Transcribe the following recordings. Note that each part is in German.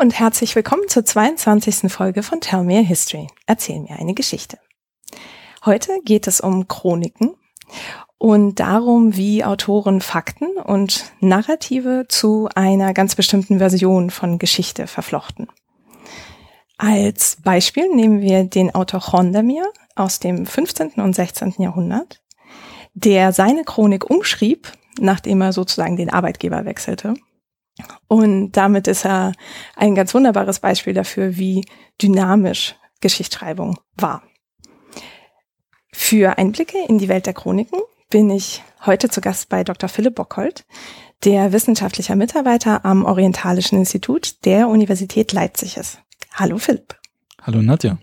und herzlich willkommen zur 22. Folge von Tell Me a History. Erzähl mir eine Geschichte. Heute geht es um Chroniken und darum, wie Autoren Fakten und Narrative zu einer ganz bestimmten Version von Geschichte verflochten. Als Beispiel nehmen wir den Autor Khwandamir aus dem 15. und 16. Jahrhundert, der seine Chronik umschrieb, nachdem er sozusagen den Arbeitgeber wechselte. Und damit ist er ein ganz wunderbares Beispiel dafür, wie dynamisch Geschichtsschreibung war. Für Einblicke in die Welt der Chroniken bin ich heute zu Gast bei Dr. Philipp Bockholt, der wissenschaftlicher Mitarbeiter am Orientalischen Institut der Universität Leipzig ist. Hallo Philipp. Hallo Nadja.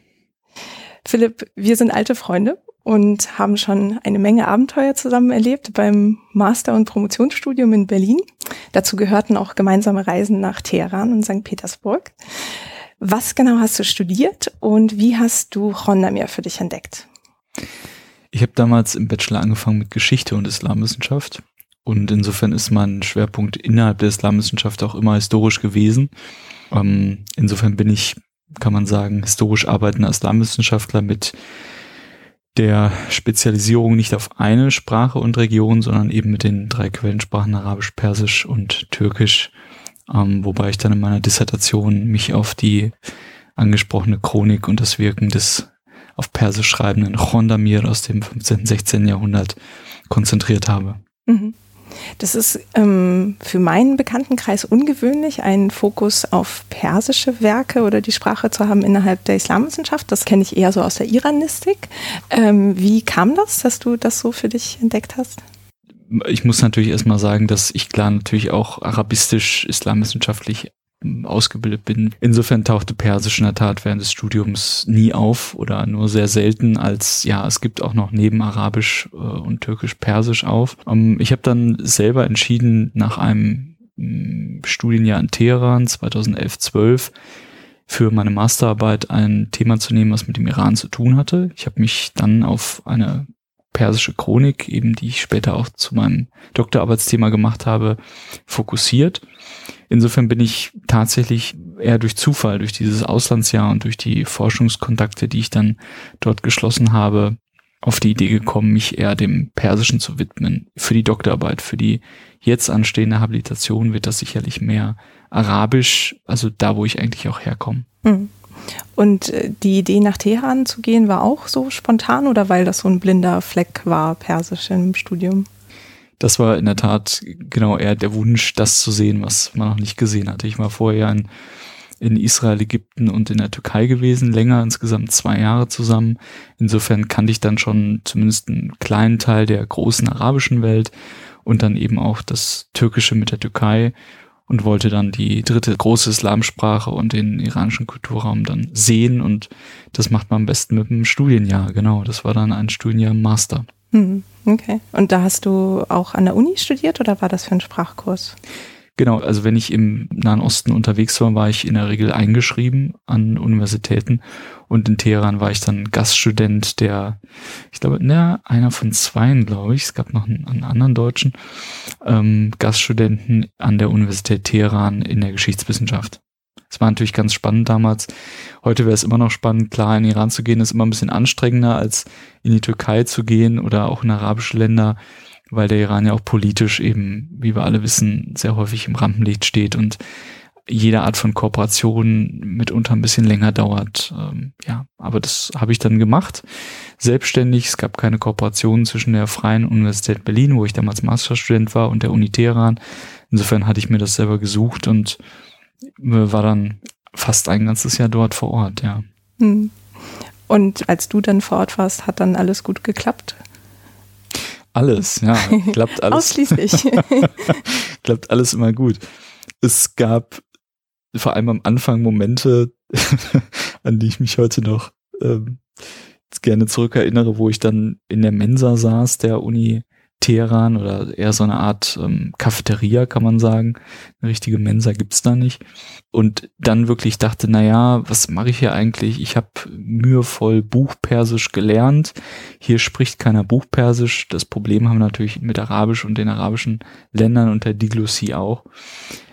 Philipp, wir sind alte Freunde und haben schon eine Menge Abenteuer zusammen erlebt beim Master- und Promotionsstudium in Berlin. Dazu gehörten auch gemeinsame Reisen nach Teheran und St. Petersburg. Was genau hast du studiert und wie hast du Khwandamir für dich entdeckt? Ich habe damals im Bachelor angefangen mit Geschichte und Islamwissenschaft. Und insofern ist mein Schwerpunkt innerhalb der Islamwissenschaft auch immer historisch gewesen. Insofern bin ich, kann man sagen, historisch arbeitender Islamwissenschaftler mit der Spezialisierung nicht auf eine Sprache und Region, sondern eben mit den drei Quellensprachen Arabisch, Persisch und Türkisch, wobei ich dann in meiner Dissertation mich auf die angesprochene Chronik und das Wirken des auf Persisch schreibenden Khwandamir aus dem 15. und 16. Jahrhundert konzentriert habe. Das ist für meinen Bekanntenkreis ungewöhnlich, einen Fokus auf persische Werke oder die Sprache zu haben innerhalb der Islamwissenschaft. Das kenne ich eher so aus der Iranistik. Wie kam das, dass du das so für dich entdeckt hast? Ich muss natürlich erstmal sagen, dass ich klar natürlich auch arabistisch, islamwissenschaftlich ausgebildet bin. Insofern tauchte Persisch in der Tat während des Studiums nie auf oder nur sehr selten als, ja, es gibt auch noch neben Arabisch und Türkisch Persisch auf. Ich habe dann selber entschieden, nach einem Studienjahr in Teheran 2011/12 für meine Masterarbeit ein Thema zu nehmen, was mit dem Iran zu tun hatte. Ich habe mich dann auf eine persische Chronik, eben die ich später auch zu meinem Doktorarbeitsthema gemacht habe, fokussiert. Insofern bin ich tatsächlich eher durch Zufall, durch dieses Auslandsjahr und durch die Forschungskontakte, die ich dann dort geschlossen habe, auf die Idee gekommen, mich eher dem Persischen zu widmen für die Doktorarbeit. Für die jetzt anstehende Habilitation wird das sicherlich mehr Arabisch, also da, wo ich eigentlich auch herkomme. Und die Idee, nach Teheran zu gehen, war auch so spontan oder weil das so ein blinder Fleck war, Persisch im Studium? Das war in der Tat genau eher der Wunsch, das zu sehen, was man noch nicht gesehen hatte. Ich war vorher in Israel, Ägypten und in der Türkei gewesen, länger, insgesamt 2 Jahre zusammen. Insofern kannte ich dann schon zumindest einen kleinen Teil der großen arabischen Welt und dann eben auch das Türkische mit der Türkei und wollte dann die dritte große Islamsprache und den iranischen Kulturraum dann sehen. Und das macht man am besten mit einem Studienjahr, genau. Das war dann ein Studienjahr im Master. Okay. Und da hast du auch an der Uni studiert oder war das für einen Sprachkurs? Genau, also wenn ich im Nahen Osten unterwegs war, war ich in der Regel eingeschrieben an Universitäten und in Teheran war ich dann Gaststudent der, ich glaube, einer von zweien, glaube ich, es gab noch einen anderen deutschen Gaststudenten an der Universität Teheran in der Geschichtswissenschaft. Es war natürlich ganz spannend damals. Heute wäre es immer noch spannend, klar, in den Iran zu gehen, ist immer ein bisschen anstrengender, als in die Türkei zu gehen oder auch in arabische Länder, weil der Iran ja auch politisch eben, wie wir alle wissen, sehr häufig im Rampenlicht steht und jede Art von Kooperation mitunter ein bisschen länger dauert. Aber das habe ich dann gemacht. Selbstständig, es gab keine Kooperation zwischen der Freien Universität Berlin, wo ich damals Masterstudent war, und der Uni Teheran. Insofern hatte ich mir das selber gesucht und war dann fast ein ganzes Jahr dort vor Ort, ja. Und als du dann vor Ort warst, hat dann alles gut geklappt? Alles, ja, klappt alles. Ausschließlich. Klappt alles immer gut. Es gab vor allem am Anfang Momente, an die ich mich heute noch gerne zurückerinnere, wo ich dann in der Mensa saß, der Uni Teheran, oder eher so eine Art Cafeteria, kann man sagen. Eine richtige Mensa gibt's da nicht. Und dann wirklich dachte, naja, was mache ich hier eigentlich? Ich habe mühevoll Buchpersisch gelernt. Hier spricht keiner Buchpersisch. Das Problem haben wir natürlich mit Arabisch und den arabischen Ländern und der Diglossie auch.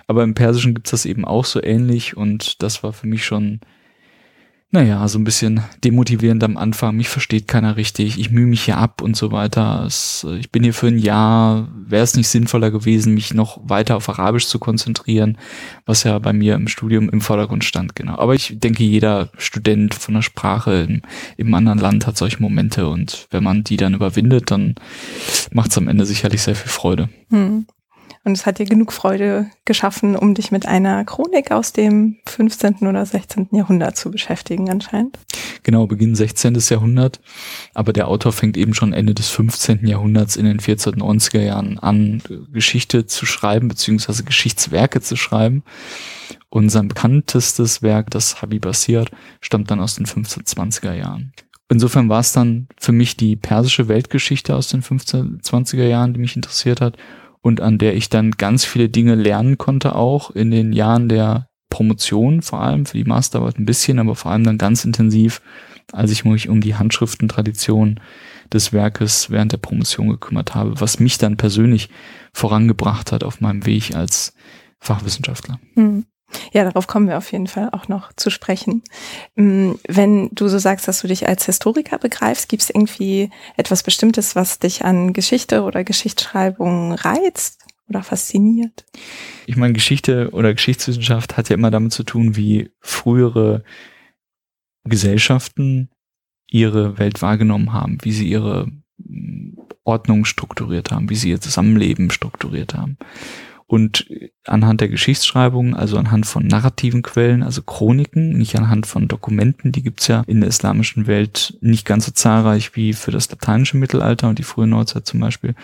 Aber im Persischen gibt es das eben auch so ähnlich und das war für mich schon, naja, so ein bisschen demotivierend am Anfang. Mich versteht keiner richtig, ich mühe mich hier ab und so weiter. Ich bin hier für ein Jahr, wäre es nicht sinnvoller gewesen, mich noch weiter auf Arabisch zu konzentrieren, was ja bei mir im Studium im Vordergrund stand, genau. Aber ich denke, jeder Student von der Sprache im anderen Land hat solche Momente und wenn man die dann überwindet, dann macht es am Ende sicherlich sehr viel Freude. Hm. Und es hat dir genug Freude geschaffen, um dich mit einer Chronik aus dem 15. oder 16. Jahrhundert zu beschäftigen anscheinend. Genau, Beginn 16. Jahrhundert. Aber der Autor fängt eben schon Ende des 15. Jahrhunderts in den 1490er Jahren an, Geschichte zu schreiben, beziehungsweise Geschichtswerke zu schreiben. Und sein bekanntestes Werk, das Habib al-siyar, stammt dann aus den 1520er Jahren. Insofern war es dann für mich die persische Weltgeschichte aus den 1520er Jahren, die mich interessiert hat. Und an der ich dann ganz viele Dinge lernen konnte, auch in den Jahren der Promotion, vor allem für die Masterarbeit ein bisschen, aber vor allem dann ganz intensiv, als ich mich um die Handschriftentradition des Werkes während der Promotion gekümmert habe, was mich dann persönlich vorangebracht hat auf meinem Weg als Fachwissenschaftler. Hm. Ja, darauf kommen wir auf jeden Fall auch noch zu sprechen. Wenn du so sagst, dass du dich als Historiker begreifst, gibt es irgendwie etwas Bestimmtes, was dich an Geschichte oder Geschichtsschreibung reizt oder fasziniert? Ich meine, Geschichte oder Geschichtswissenschaft hat ja immer damit zu tun, wie frühere Gesellschaften ihre Welt wahrgenommen haben, wie sie ihre Ordnung strukturiert haben, wie sie ihr Zusammenleben strukturiert haben. Und anhand der Geschichtsschreibung, also anhand von narrativen Quellen, also Chroniken, nicht anhand von Dokumenten, die gibt's ja in der islamischen Welt nicht ganz so zahlreich wie für das lateinische Mittelalter und die frühe Neuzeit zum Beispiel,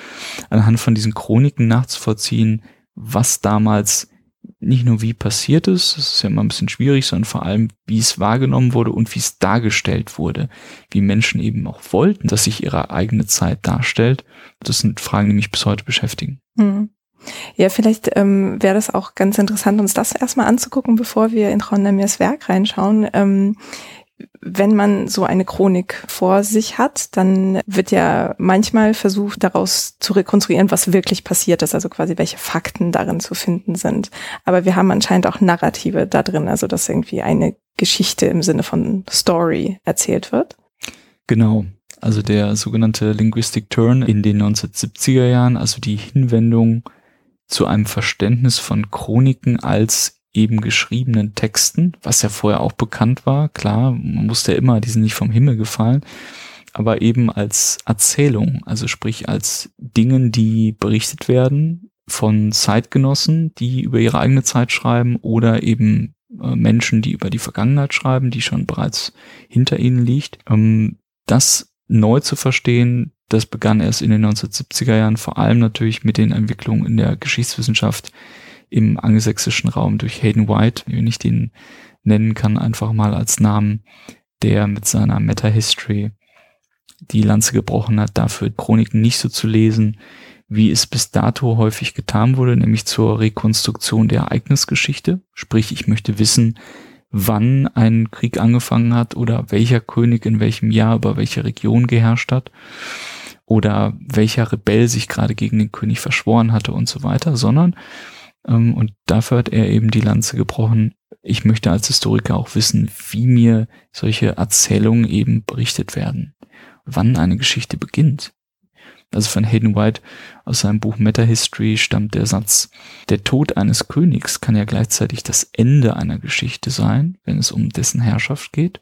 anhand von diesen Chroniken nachzuvollziehen, was damals nicht nur wie passiert ist, das ist ja immer ein bisschen schwierig, sondern vor allem, wie es wahrgenommen wurde und wie es dargestellt wurde, wie Menschen eben auch wollten, dass sich ihre eigene Zeit darstellt. Das sind Fragen, die mich bis heute beschäftigen. Mhm. Ja, vielleicht wäre das auch ganz interessant, uns das erstmal anzugucken, bevor wir in Khwandamirs Werk reinschauen. Wenn man so eine Chronik vor sich hat, dann wird ja manchmal versucht, daraus zu rekonstruieren, was wirklich passiert ist, also quasi welche Fakten darin zu finden sind. Aber wir haben anscheinend auch Narrative da drin, also dass irgendwie eine Geschichte im Sinne von Story erzählt wird. Genau. Also der sogenannte Linguistic Turn in den 1970er Jahren, also die Hinwendung zu einem Verständnis von Chroniken als eben geschriebenen Texten, was ja vorher auch bekannt war. Klar, man wusste ja immer, die sind nicht vom Himmel gefallen, aber eben als Erzählung, also sprich als Dingen, die berichtet werden von Zeitgenossen, die über ihre eigene Zeit schreiben oder eben Menschen, die über die Vergangenheit schreiben, die schon bereits hinter ihnen liegt. Das neu zu verstehen, das begann erst in den 1970er Jahren, vor allem natürlich mit den Entwicklungen in der Geschichtswissenschaft im angelsächsischen Raum durch Hayden White, wenn ich den nennen kann, einfach mal als Namen, der mit seiner Metahistory die Lanze gebrochen hat, dafür Chroniken nicht so zu lesen, wie es bis dato häufig getan wurde, nämlich zur Rekonstruktion der Ereignisgeschichte. Sprich, ich möchte wissen, wann ein Krieg angefangen hat oder welcher König in welchem Jahr über welche Region geherrscht hat oder welcher Rebell sich gerade gegen den König verschworen hatte und so weiter, sondern, und dafür hat er eben die Lanze gebrochen, ich möchte als Historiker auch wissen, wie mir solche Erzählungen eben berichtet werden, wann eine Geschichte beginnt. Also von Hayden White aus seinem Buch Metahistory stammt der Satz, der Tod eines Königs kann ja gleichzeitig das Ende einer Geschichte sein, wenn es um dessen Herrschaft geht,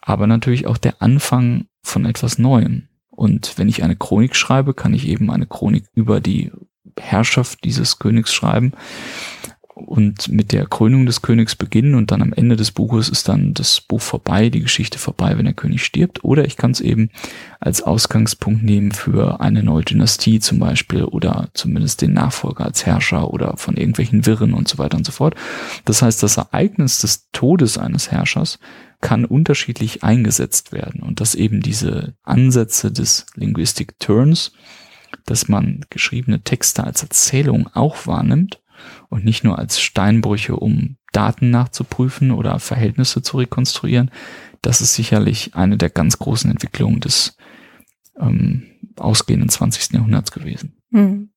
aber natürlich auch der Anfang von etwas Neuem. Und wenn ich eine Chronik schreibe, kann ich eben eine Chronik über die Herrschaft dieses Königs schreiben und mit der Krönung des Königs beginnen und dann am Ende des Buches ist dann das Buch vorbei, die Geschichte vorbei, wenn der König stirbt. Oder ich kann es eben als Ausgangspunkt nehmen für eine neue Dynastie zum Beispiel oder zumindest den Nachfolger als Herrscher oder von irgendwelchen Wirren und so weiter und so fort. Das heißt, das Ereignis des Todes eines Herrschers kann unterschiedlich eingesetzt werden und dass eben diese Ansätze des Linguistic Turns, dass man geschriebene Texte als Erzählung auch wahrnimmt, und nicht nur als Steinbrüche, um Daten nachzuprüfen oder Verhältnisse zu rekonstruieren. Das ist sicherlich eine der ganz großen Entwicklungen des ausgehenden 20. Jahrhunderts gewesen. Hm.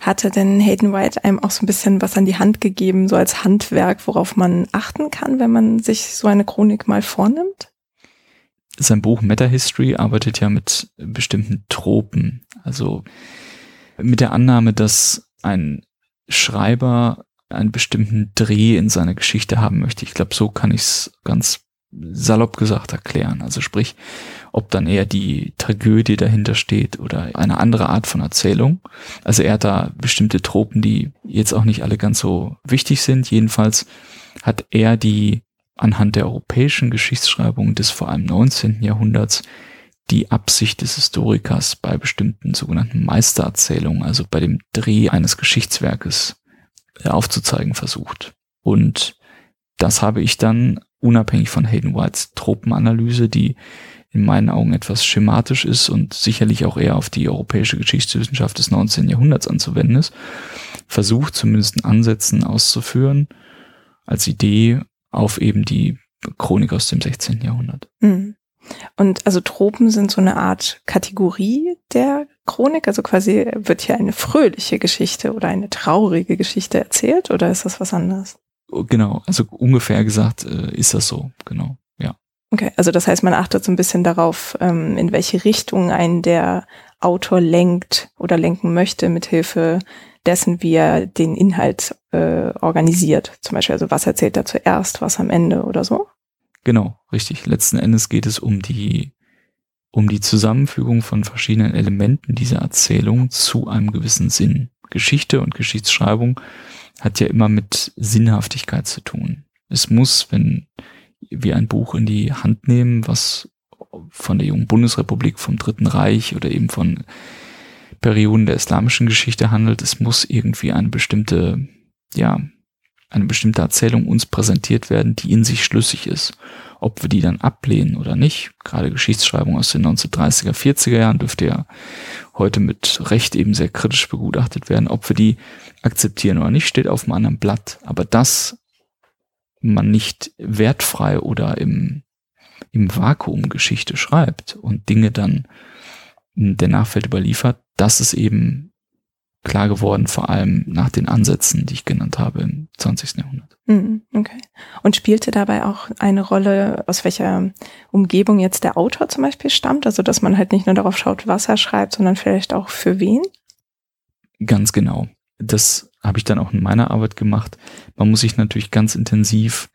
Hatte denn Hayden White einem auch so ein bisschen was an die Hand gegeben, so als Handwerk, worauf man achten kann, wenn man sich so eine Chronik mal vornimmt? Sein Buch Metahistory arbeitet ja mit bestimmten Tropen. Also mit der Annahme, dass ein Schreiber einen bestimmten Dreh in seiner Geschichte haben möchte. Ich glaube, so kann ich es ganz salopp gesagt erklären. Also sprich, ob dann eher die Tragödie dahinter steht oder eine andere Art von Erzählung. Also er hat da bestimmte Tropen, die jetzt auch nicht alle ganz so wichtig sind. Jedenfalls hat er die anhand der europäischen Geschichtsschreibung des vor allem 19. Jahrhunderts die Absicht des Historikers bei bestimmten sogenannten Meistererzählungen, also bei dem Dreh eines Geschichtswerkes, aufzuzeigen versucht. Und das habe ich dann unabhängig von Hayden Whites Tropenanalyse, die in meinen Augen etwas schematisch ist und sicherlich auch eher auf die europäische Geschichtswissenschaft des 19. Jahrhunderts anzuwenden ist, versucht zumindest in Ansätzen auszuführen, als Idee auf eben die Chronik aus dem 16. Jahrhundert. Und also Tropen sind so eine Art Kategorie der Chronik, also quasi wird hier eine fröhliche Geschichte oder eine traurige Geschichte erzählt oder ist das was anderes? Genau, also ungefähr gesagt ist das so, genau, ja. Okay, also das heißt, man achtet so ein bisschen darauf, in welche Richtung einen der Autor lenkt oder lenken möchte, mithilfe dessen, wie er den Inhalt organisiert. Zum Beispiel, also was erzählt er zuerst, was am Ende oder so? Genau, richtig. Letzten Endes geht es um die Zusammenfügung von verschiedenen Elementen dieser Erzählung zu einem gewissen Sinn. Geschichte und Geschichtsschreibung hat ja immer mit Sinnhaftigkeit zu tun. Es muss, wenn wir ein Buch in die Hand nehmen, was von der jungen Bundesrepublik, vom Dritten Reich oder eben von Perioden der islamischen Geschichte handelt, es muss irgendwie eine bestimmte Erzählung uns präsentiert werden, die in sich schlüssig ist. Ob wir die dann ablehnen oder nicht, gerade Geschichtsschreibung aus den 1930er, 40er Jahren dürfte ja heute mit Recht eben sehr kritisch begutachtet werden. Ob wir die akzeptieren oder nicht, steht auf einem anderen Blatt. Aber dass man nicht wertfrei oder im Vakuum Geschichte schreibt und Dinge dann der Nachwelt überliefert, das ist eben klar geworden, vor allem nach den Ansätzen, die ich genannt habe im 20. Jahrhundert. Okay. Und spielte dabei auch eine Rolle, aus welcher Umgebung jetzt der Autor zum Beispiel stammt? Also, dass man halt nicht nur darauf schaut, was er schreibt, sondern vielleicht auch für wen? Ganz genau. Das habe ich dann auch in meiner Arbeit gemacht. Man muss sich natürlich ganz intensiv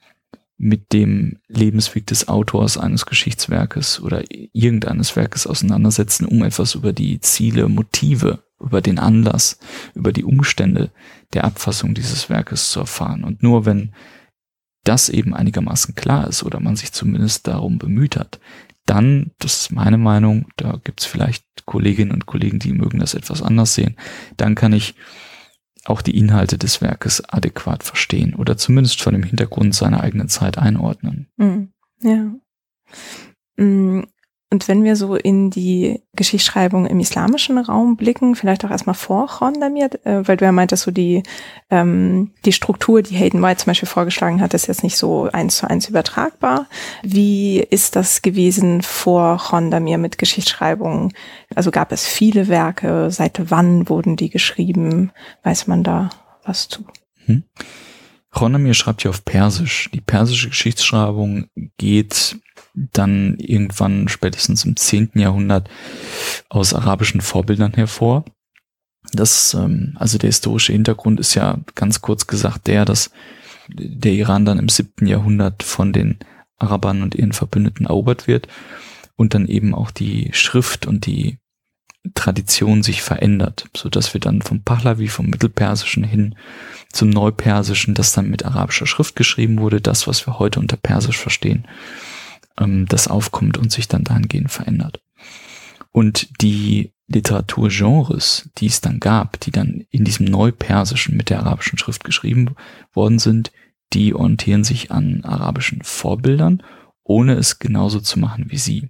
mit dem Lebensweg des Autors eines Geschichtswerkes oder irgendeines Werkes auseinandersetzen, um etwas über die Ziele, Motive, über den Anlass, über die Umstände der Abfassung dieses Werkes zu erfahren. Und nur wenn das eben einigermaßen klar ist oder man sich zumindest darum bemüht hat, dann, das ist meine Meinung, da gibt es vielleicht Kolleginnen und Kollegen, die mögen das etwas anders sehen, dann kann ich auch die Inhalte des Werkes adäquat verstehen oder zumindest von dem Hintergrund seiner eigenen Zeit einordnen. Ja. Und wenn wir so in die Geschichtsschreibung im islamischen Raum blicken, vielleicht auch erstmal vor Khwandamir, weil du ja meintest, so die Struktur, die Hayden White zum Beispiel vorgeschlagen hat, ist jetzt nicht so 1:1 übertragbar. Wie ist das gewesen vor Khwandamir mit Geschichtsschreibung? Also gab es viele Werke? Seit wann wurden die geschrieben? Weiß man da was zu? Khwandamir schreibt ja auf Persisch. Die persische Geschichtsschreibung geht dann irgendwann spätestens im 10. Jahrhundert aus arabischen Vorbildern hervor. Das, also der historische Hintergrund ist ja ganz kurz gesagt der, dass der Iran dann im 7. Jahrhundert von den Arabern und ihren Verbündeten erobert wird und dann eben auch die Schrift und die Tradition sich verändert, sodass wir dann vom Pahlavi, vom Mittelpersischen hin zum Neupersischen, das dann mit arabischer Schrift geschrieben wurde, das, was wir heute unter Persisch verstehen, das aufkommt und sich dann dahingehend verändert. Und die Literaturgenres, die es dann gab, die dann in diesem Neupersischen mit der arabischen Schrift geschrieben worden sind, die orientieren sich an arabischen Vorbildern, ohne es genauso zu machen wie sie.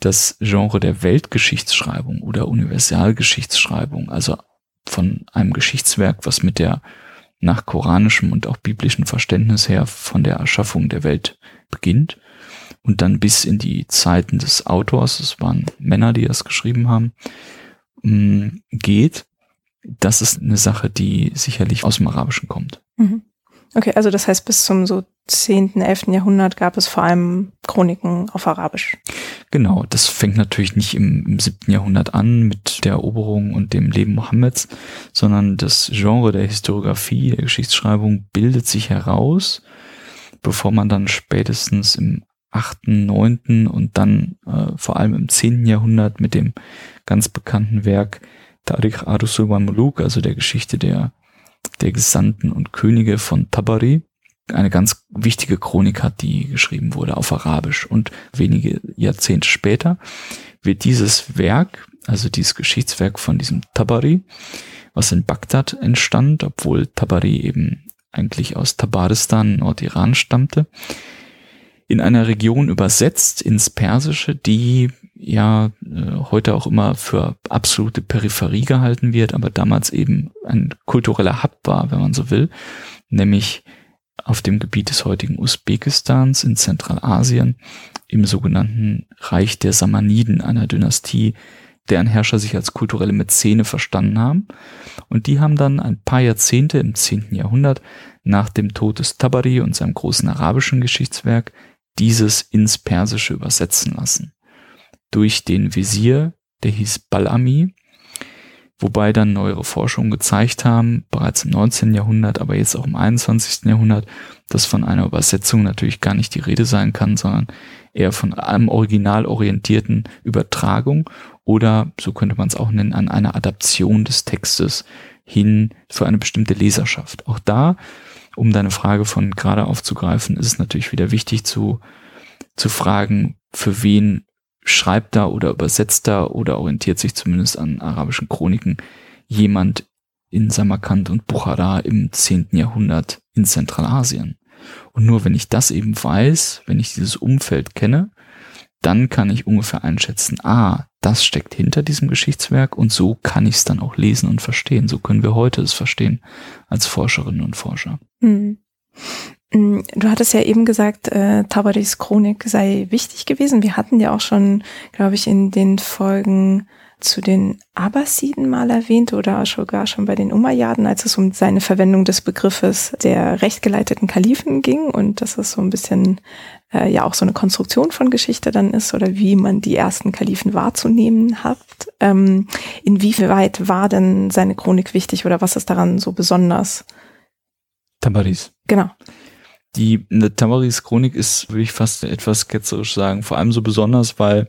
Das Genre der Weltgeschichtsschreibung oder Universalgeschichtsschreibung, also von einem Geschichtswerk, was mit der nach koranischem und auch biblischem Verständnis her von der Erschaffung der Welt beginnt, und dann bis in die Zeiten des Autors, es waren Männer, die das geschrieben haben, geht, Das ist eine Sache, die sicherlich aus dem Arabischen kommt. Mhm. Okay, also das heißt, bis zum so 10., 11. Jahrhundert gab es vor allem Chroniken auf Arabisch. Genau, das fängt natürlich nicht im 7. Jahrhundert an mit der Eroberung und dem Leben Mohammeds, sondern das Genre der Historiografie, der Geschichtsschreibung bildet sich heraus, bevor man dann spätestens im 8., 9. und dann vor allem im 10. Jahrhundert mit dem ganz bekannten Werk Tarikh al-rusul wa'l-muluk, also der Geschichte der Gesandten und Könige von Tabari, eine ganz wichtige Chronik hat, die geschrieben wurde auf Arabisch. Und wenige Jahrzehnte später wird dieses Werk, also dieses Geschichtswerk von diesem Tabari, was in Bagdad entstand, obwohl Tabari eben eigentlich aus Tabaristan, Nordiran stammte, in einer Region übersetzt ins Persische, die ja heute auch immer für absolute Peripherie gehalten wird, aber damals eben ein kultureller Hub war, wenn man so will, nämlich auf dem Gebiet des heutigen Usbekistans in Zentralasien, im sogenannten Reich der Samaniden, einer Dynastie, deren Herrscher sich als kulturelle Mäzene verstanden haben. Und die haben dann ein paar Jahrzehnte im 10. Jahrhundert nach dem Tod des Tabari und seinem großen arabischen Geschichtswerk dieses ins Persische übersetzen lassen. Durch den Wesir, der hieß Balami, wobei dann neuere Forschungen gezeigt haben, bereits im 19. Jahrhundert, aber jetzt auch im 21. Jahrhundert, dass von einer Übersetzung natürlich gar nicht die Rede sein kann, sondern eher von einem original orientierten Übertragung oder, so könnte man es auch nennen, an einer Adaption des Textes hin für eine bestimmte Leserschaft. Auch da, um deine Frage von gerade aufzugreifen, ist es natürlich wieder wichtig zu fragen, für wen schreibt da oder übersetzt da oder orientiert sich zumindest an arabischen Chroniken jemand in Samarkand und Bukhara im 10. Jahrhundert in Zentralasien. Und nur wenn ich das eben weiß, wenn ich dieses Umfeld kenne, dann kann ich ungefähr einschätzen, das steckt hinter diesem Geschichtswerk und so kann ich es dann auch lesen und verstehen. So können wir heute es verstehen als Forscherinnen und Forscher. Mhm. Du hattest ja eben gesagt, Tabaris Chronik sei wichtig gewesen. Wir hatten ja auch schon, glaube ich, in den Folgen zu den Abbasiden mal erwähnt oder sogar schon bei den Umayyaden, als es um seine Verwendung des Begriffes der rechtgeleiteten Kalifen ging und dass es so ein bisschen ja auch so eine Konstruktion von Geschichte dann ist oder wie man die ersten Kalifen wahrzunehmen hat. Inwieweit war denn seine Chronik wichtig oder was ist daran so besonders? Tabaris. Genau. Die Tabaris Chronik ist, würde ich fast etwas ketzerisch sagen, vor allem so besonders, weil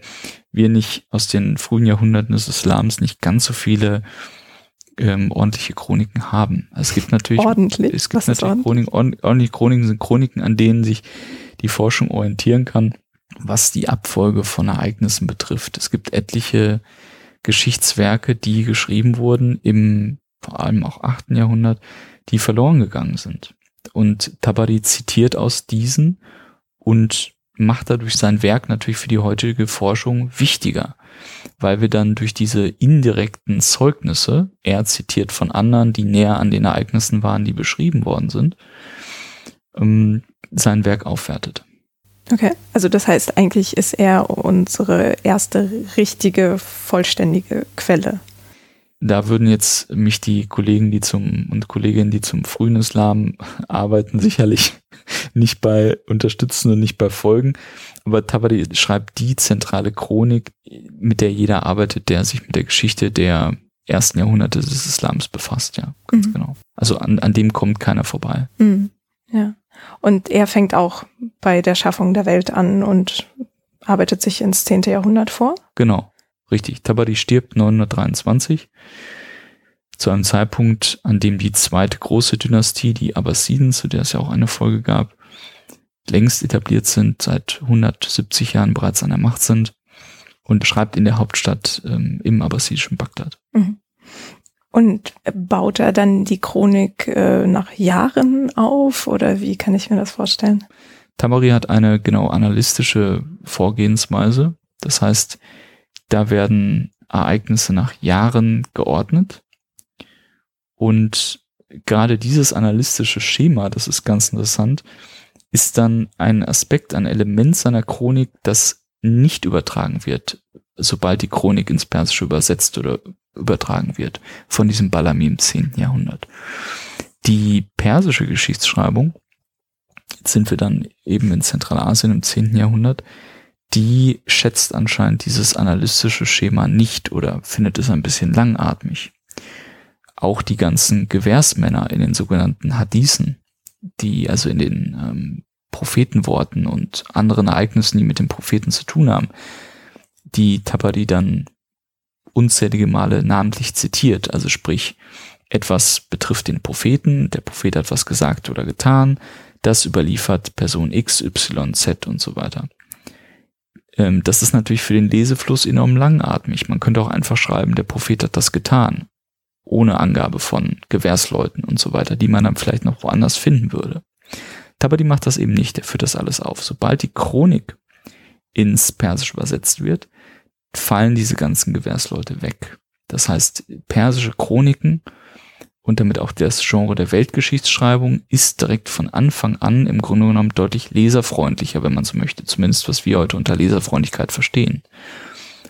wir nicht aus den frühen Jahrhunderten des Islams nicht ganz so viele ordentliche Chroniken haben. Es gibt natürlich ordentlich. Es gibt natürlich Chroniken, ordentliche Chroniken sind Chroniken, an denen sich die Forschung orientieren kann, was die Abfolge von Ereignissen betrifft. Es gibt etliche Geschichtswerke, die geschrieben wurden im vor allem auch 8. Jahrhundert, die verloren gegangen sind. Und Tabari zitiert aus diesen und macht dadurch sein Werk natürlich für die heutige Forschung wichtiger, weil wir dann durch diese indirekten Zeugnisse, er zitiert von anderen, die näher an den Ereignissen waren, die beschrieben worden sind, sein Werk aufwertet. Okay, also das heißt, eigentlich ist er unsere erste richtige, vollständige Quelle. Da würden jetzt mich die Kollegen, und Kolleginnen, die zum frühen Islam arbeiten, sicherlich nicht bei unterstützen und nicht bei folgen. Aber Tabari schreibt die zentrale Chronik, mit der jeder arbeitet, der sich mit der Geschichte der ersten Jahrhunderte des Islams befasst, ja, ganz genau. Also an dem kommt keiner vorbei. Mhm. Ja. Und er fängt auch bei der Schaffung der Welt an und arbeitet sich ins 10. Jahrhundert vor? Genau. Richtig, Tabari stirbt 923, zu einem Zeitpunkt, an dem die zweite große Dynastie, die Abbasiden, zu der es ja auch eine Folge gab, längst etabliert sind, seit 170 Jahren bereits an der Macht sind und schreibt in der Hauptstadt im abbasidischen Bagdad. Mhm. Und baut er dann die Chronik nach Jahren auf oder wie kann ich mir das vorstellen? Tabari hat eine genau analytische Vorgehensweise, das heißt, da werden Ereignisse nach Jahren geordnet und gerade dieses analytische Schema, das ist ganz interessant, ist dann ein Aspekt, ein Element seiner Chronik, das nicht übertragen wird, sobald die Chronik ins Persische übersetzt oder übertragen wird von diesem Balami im 10. Jahrhundert. Die persische Geschichtsschreibung, jetzt sind wir dann eben in Zentralasien im 10. Jahrhundert, die schätzt anscheinend dieses analytische Schema nicht oder findet es ein bisschen langatmig. Auch die ganzen Gewährsmänner in den sogenannten Hadithen, die also in den Prophetenworten und anderen Ereignissen, die mit dem Propheten zu tun haben, die Tabari dann unzählige Male namentlich zitiert, also sprich, etwas betrifft den Propheten, der Prophet hat was gesagt oder getan, das überliefert Person X, Y, Z und so weiter. Das ist natürlich für den Lesefluss enorm langatmig. Man könnte auch einfach schreiben, der Prophet hat das getan, ohne Angabe von Gewährsleuten und so weiter, die man dann vielleicht noch woanders finden würde. Tabari macht das eben nicht, er führt das alles auf. Sobald die Chronik ins Persische übersetzt wird, fallen diese ganzen Gewährsleute weg. Das heißt, persische Chroniken und damit auch das Genre der Weltgeschichtsschreibung ist direkt von Anfang an im Grunde genommen deutlich leserfreundlicher, wenn man so möchte, zumindest was wir heute unter Leserfreundlichkeit verstehen.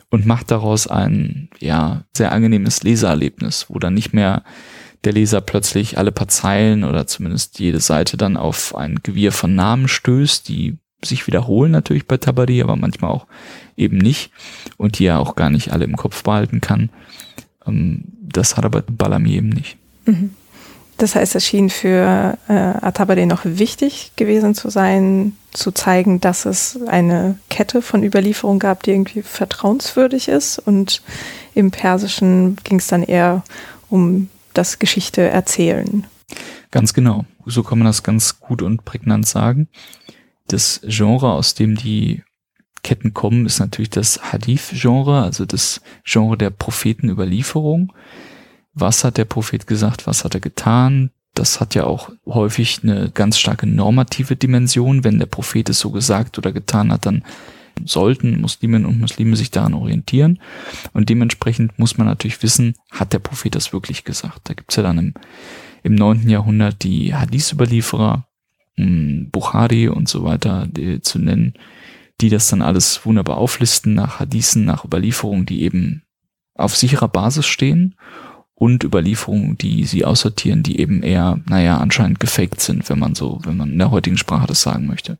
Und macht daraus ein, ja, sehr angenehmes Lesererlebnis, wo dann nicht mehr der Leser plötzlich alle paar Zeilen oder zumindest jede Seite dann auf ein Gewirr von Namen stößt, die sich wiederholen natürlich bei Tabari, aber manchmal auch eben nicht und die er auch gar nicht alle im Kopf behalten kann. Das hat aber Balami eben nicht. Das heißt, es schien für Tabari noch wichtig gewesen zu sein, zu zeigen, dass es eine Kette von Überlieferungen gab, die irgendwie vertrauenswürdig ist, und im Persischen ging es dann eher um das Geschichte erzählen. Ganz genau, so kann man das ganz gut und prägnant sagen. Das Genre, aus dem die Ketten kommen, ist natürlich das Hadith-Genre, also das Genre der Prophetenüberlieferung. Was hat der Prophet gesagt, was hat er getan? Das hat ja auch häufig eine ganz starke normative Dimension. Wenn der Prophet es so gesagt oder getan hat, dann sollten Musliminnen und Muslime sich daran orientieren. Und dementsprechend muss man natürlich wissen, hat der Prophet das wirklich gesagt? Da gibt es ja dann im 9. Jahrhundert die Hadith-Überlieferer, Bukhari und so weiter zu nennen, die das dann alles wunderbar auflisten nach Hadithen, nach Überlieferungen, die eben auf sicherer Basis stehen, und Überlieferungen, die sie aussortieren, die eben eher, anscheinend gefaked sind, wenn man in der heutigen Sprache das sagen möchte.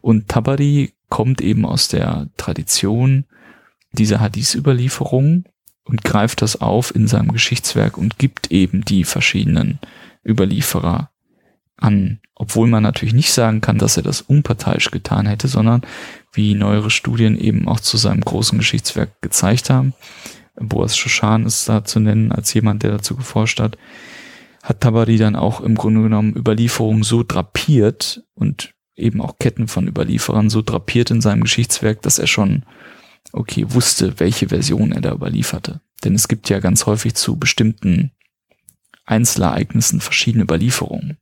Und Tabari kommt eben aus der Tradition dieser Hadith-Überlieferungen und greift das auf in seinem Geschichtswerk und gibt eben die verschiedenen Überlieferer an, obwohl man natürlich nicht sagen kann, dass er das unparteiisch getan hätte, sondern wie neuere Studien eben auch zu seinem großen Geschichtswerk gezeigt haben, Boaz Shoshan ist da zu nennen als jemand, der dazu geforscht hat, hat Tabari dann auch im Grunde genommen Überlieferungen so drapiert und eben auch Ketten von Überlieferern so drapiert in seinem Geschichtswerk, dass er schon wusste, welche Version er da überlieferte. Denn es gibt ja ganz häufig zu bestimmten Einzelereignissen verschiedene Überlieferungen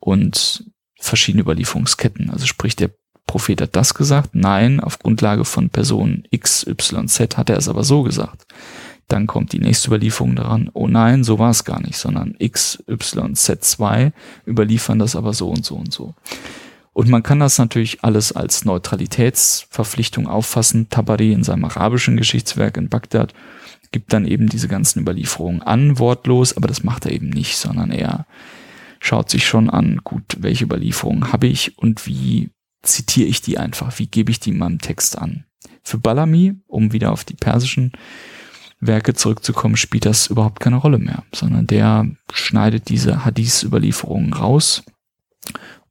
und verschiedene Überlieferungsketten. Also sprich, der Prophet hat das gesagt, nein, auf Grundlage von Personen X, Y, Z hat er es aber so gesagt. Dann kommt die nächste Überlieferung daran, oh nein, so war es gar nicht, sondern X, Y, Z2 überliefern das aber so und so und so. Und man kann das natürlich alles als Neutralitätsverpflichtung auffassen. Tabari in seinem arabischen Geschichtswerk in Bagdad gibt dann eben diese ganzen Überlieferungen an, wortlos, aber das macht er eben nicht, sondern er schaut sich schon an, gut, welche Überlieferungen habe ich und wie zitiere ich die einfach, wie gebe ich die in meinem Text an. Für Balami, um wieder auf die persischen Werke zurückzukommen, spielt das überhaupt keine Rolle mehr, sondern der schneidet diese Hadith-Überlieferungen raus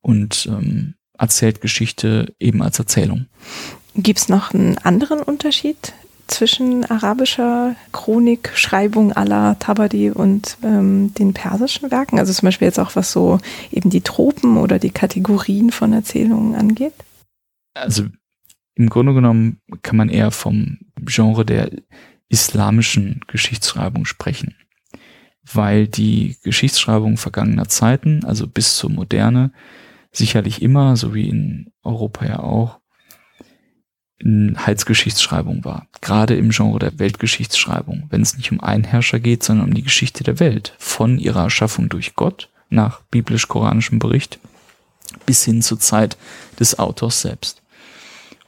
und erzählt Geschichte eben als Erzählung. Gibt es noch einen anderen Unterschied zwischen arabischer Chronikschreibung à la Tabari und den persischen Werken? Also zum Beispiel jetzt auch, was so eben die Tropen oder die Kategorien von Erzählungen angeht? Also im Grunde genommen kann man eher vom Genre der islamischen Geschichtsschreibung sprechen, weil die Geschichtsschreibung vergangener Zeiten, also bis zur Moderne, sicherlich immer, so wie in Europa ja auch, Heilsgeschichtsschreibung war, gerade im Genre der Weltgeschichtsschreibung, wenn es nicht um einen Herrscher geht, sondern um die Geschichte der Welt, von ihrer Erschaffung durch Gott nach biblisch-koranischem Bericht bis hin zur Zeit des Autors selbst.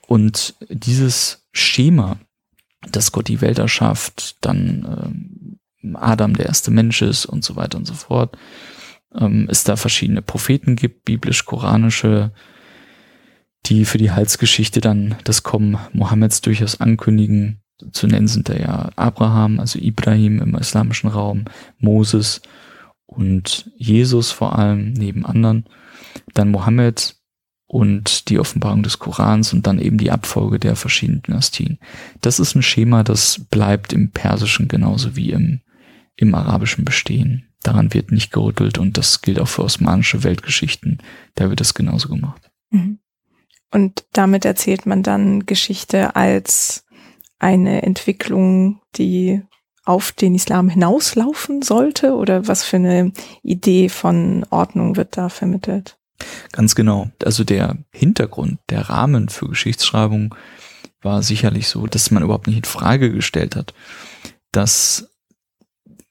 Und dieses Schema dass Gott die Welt erschafft, dann Adam der erste Mensch ist und so weiter und so fort. Es da verschiedene Propheten gibt, biblisch-koranische, die für die Heilsgeschichte dann das Kommen Mohammeds durchaus ankündigen. Zu nennen sind da ja Abraham, also Ibrahim im islamischen Raum, Moses und Jesus vor allem neben anderen, dann Mohammed und die Offenbarung des Korans und dann eben die Abfolge der verschiedenen Dynastien. Das ist ein Schema, das bleibt im Persischen genauso wie im Arabischen bestehen. Daran wird nicht gerüttelt und das gilt auch für osmanische Weltgeschichten. Da wird das genauso gemacht. Und damit erzählt man dann Geschichte als eine Entwicklung, die auf den Islam hinauslaufen sollte? Oder was für eine Idee von Ordnung wird da vermittelt? Ganz genau. Also der Hintergrund, der Rahmen für Geschichtsschreibung war sicherlich so, dass man überhaupt nicht in Frage gestellt hat, dass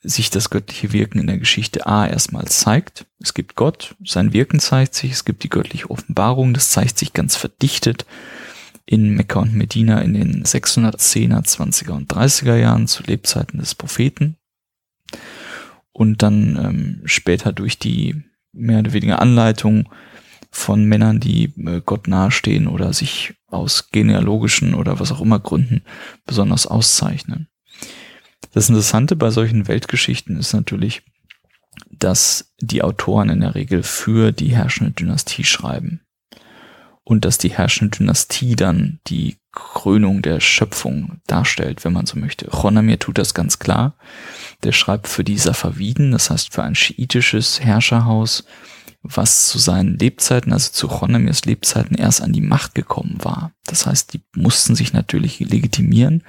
sich das göttliche Wirken in der Geschichte A erstmal zeigt. Es gibt Gott, sein Wirken zeigt sich, es gibt die göttliche Offenbarung, das zeigt sich ganz verdichtet in Mekka und Medina in den 610er, 20er und 30er Jahren zu Lebzeiten des Propheten und dann später durch die mehr oder weniger Anleitung von Männern, die Gott nahestehen oder sich aus genealogischen oder was auch immer Gründen besonders auszeichnen. Das Interessante bei solchen Weltgeschichten ist natürlich, dass die Autoren in der Regel für die herrschende Dynastie schreiben und dass die herrschende Dynastie dann die Krönung der Schöpfung darstellt, wenn man so möchte. Khwandamir tut das ganz klar. Der schreibt für die Safaviden, das heißt für ein schiitisches Herrscherhaus, was zu seinen Lebzeiten, also zu Khwandamirs Lebzeiten, erst an die Macht gekommen war. Das heißt, die mussten sich natürlich legitimieren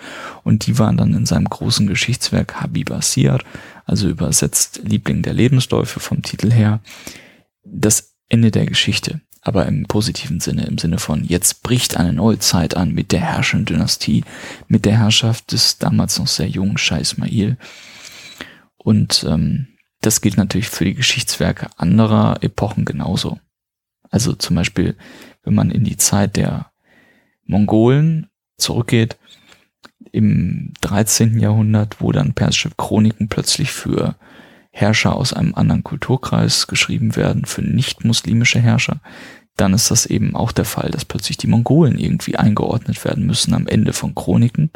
und die waren dann in seinem großen Geschichtswerk Habib al-siyar, also übersetzt Liebling der Lebensläufe vom Titel her, das Ende der Geschichte. Aber im positiven Sinne, im Sinne von jetzt bricht eine neue Zeit an mit der herrschenden Dynastie, mit der Herrschaft des damals noch sehr jungen Shah Ismail. Und das gilt natürlich für die Geschichtswerke anderer Epochen genauso. Also zum Beispiel, wenn man in die Zeit der Mongolen zurückgeht, im 13. Jahrhundert, wo dann persische Chroniken plötzlich für Herrscher aus einem anderen Kulturkreis geschrieben werden, für nicht-muslimische Herrscher, dann ist das eben auch der Fall, dass plötzlich die Mongolen irgendwie eingeordnet werden müssen am Ende von Chroniken.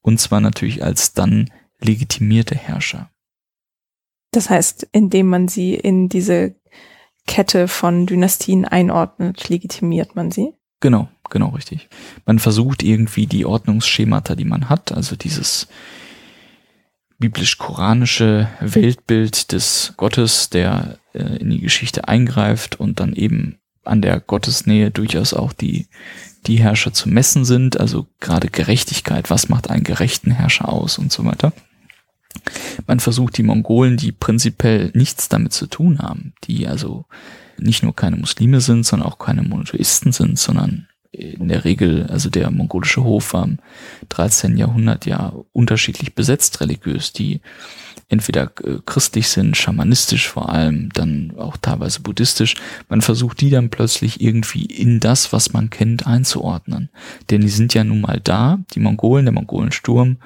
Und zwar natürlich als dann legitimierte Herrscher. Das heißt, indem man sie in diese Kette von Dynastien einordnet, legitimiert man sie? Genau, richtig. Man versucht irgendwie die Ordnungsschemata, die man hat, also dieses biblisch-koranische Weltbild des Gottes, der in die Geschichte eingreift und dann eben an der Gottesnähe durchaus auch die Herrscher zu messen sind, also gerade Gerechtigkeit, was macht einen gerechten Herrscher aus und so weiter. Man versucht die Mongolen, die prinzipiell nichts damit zu tun haben, die also nicht nur keine Muslime sind, sondern auch keine Monotheisten sind, sondern in der Regel, also der mongolische Hof war im 13. Jahrhundert ja unterschiedlich besetzt religiös, die entweder christlich sind, schamanistisch vor allem, dann auch teilweise buddhistisch. Man versucht die dann plötzlich irgendwie in das, was man kennt, einzuordnen. Denn die sind ja nun mal da, die Mongolen, der Mongolensturm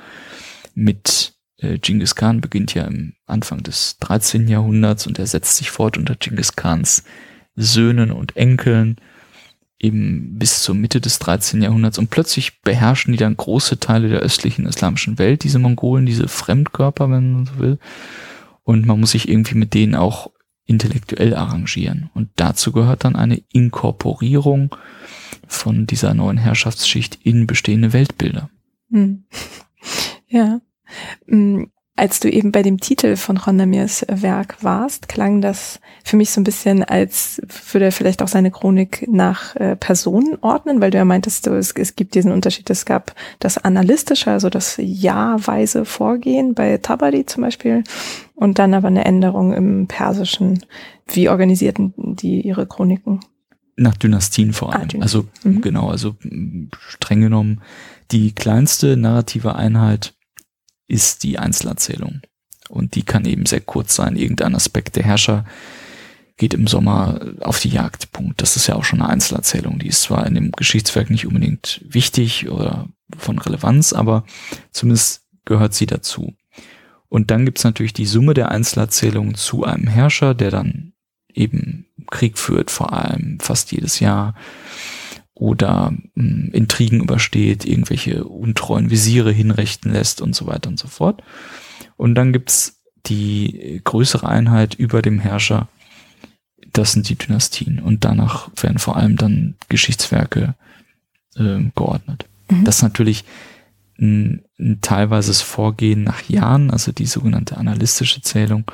mit Genghis Khan beginnt ja im Anfang des 13. Jahrhunderts und er setzt sich fort unter Genghis Khans Söhnen und Enkeln eben bis zur Mitte des 13. Jahrhunderts und plötzlich beherrschen die dann große Teile der östlichen islamischen Welt, diese Mongolen, diese Fremdkörper, wenn man so will. Und man muss sich irgendwie mit denen auch intellektuell arrangieren. Und dazu gehört dann eine Inkorporierung von dieser neuen Herrschaftsschicht in bestehende Weltbilder. Hm. Ja. Als du eben bei dem Titel von Khwandamirs Werk warst, klang das für mich so ein bisschen, als würde er vielleicht auch seine Chronik nach Personen ordnen, weil du ja meintest, es gibt diesen Unterschied, es gab das Annalistische, also das jahrweise Vorgehen bei Tabari zum Beispiel und dann aber eine Änderung im Persischen. Wie organisierten die ihre Chroniken? Nach Dynastien vor allem. Dynastien. Also genau, also streng genommen die kleinste narrative Einheit ist die Einzelerzählung. Und die kann eben sehr kurz sein. Irgendein Aspekt der Herrscher geht im Sommer auf die Jagd. Punkt. Das ist ja auch schon eine Einzelerzählung. Die ist zwar in dem Geschichtswerk nicht unbedingt wichtig oder von Relevanz, aber zumindest gehört sie dazu. Und dann gibt's natürlich die Summe der Einzelerzählungen zu einem Herrscher, der dann eben Krieg führt, vor allem fast jedes Jahr, oder Intrigen übersteht, irgendwelche untreuen Visiere hinrichten lässt und so weiter und so fort. Und dann gibt's die größere Einheit über dem Herrscher, das sind die Dynastien. Und danach werden vor allem dann Geschichtswerke geordnet. Mhm. Das ist natürlich ein teilweises Vorgehen nach Jahren, also die sogenannte analytische Zählung,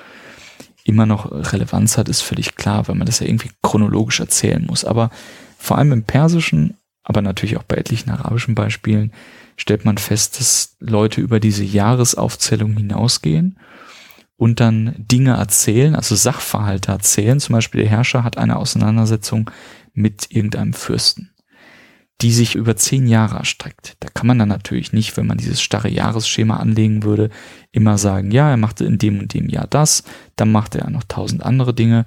immer noch Relevanz hat, ist völlig klar, weil man das ja irgendwie chronologisch erzählen muss. Aber vor allem im Persischen, aber natürlich auch bei etlichen arabischen Beispielen, stellt man fest, dass Leute über diese Jahresaufzählung hinausgehen und dann Dinge erzählen, also Sachverhalte erzählen. Zum Beispiel der Herrscher hat eine Auseinandersetzung mit irgendeinem Fürsten, die sich über 10 Jahre erstreckt. Da kann man dann natürlich nicht, wenn man dieses starre Jahresschema anlegen würde, immer sagen, ja, er machte in dem und dem Jahr das, dann machte er noch 1000 andere Dinge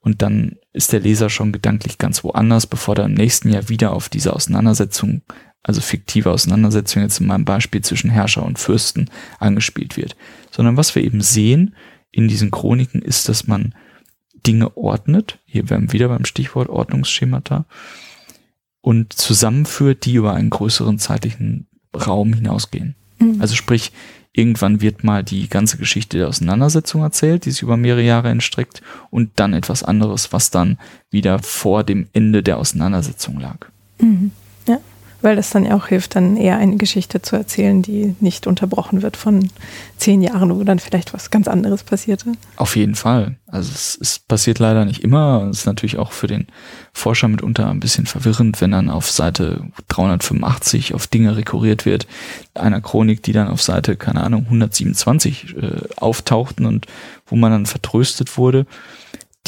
und dann ist der Leser schon gedanklich ganz woanders, bevor er im nächsten Jahr wieder auf diese Auseinandersetzung, also fiktive Auseinandersetzung jetzt in meinem Beispiel zwischen Herrscher und Fürsten, angespielt wird. Sondern was wir eben sehen in diesen Chroniken ist, dass man Dinge ordnet, hier wären wir wieder beim Stichwort Ordnungsschemata, und zusammenführt, die über einen größeren zeitlichen Raum hinausgehen. Mhm. Also sprich, irgendwann wird mal die ganze Geschichte der Auseinandersetzung erzählt, die sich über mehrere Jahre hinstreckt, und dann etwas anderes, was dann wieder vor dem Ende der Auseinandersetzung lag. Mhm. Ja, weil das dann ja auch hilft, dann eher eine Geschichte zu erzählen, die nicht unterbrochen wird von 10 Jahren, wo dann vielleicht was ganz anderes passierte. Auf jeden Fall. Also es passiert leider nicht immer. Es ist natürlich auch für den Forscher mitunter ein bisschen verwirrend, wenn dann auf Seite 385 auf Dinge rekurriert wird, einer Chronik, die dann auf Seite, keine Ahnung, 127 auftauchten und wo man dann vertröstet wurde.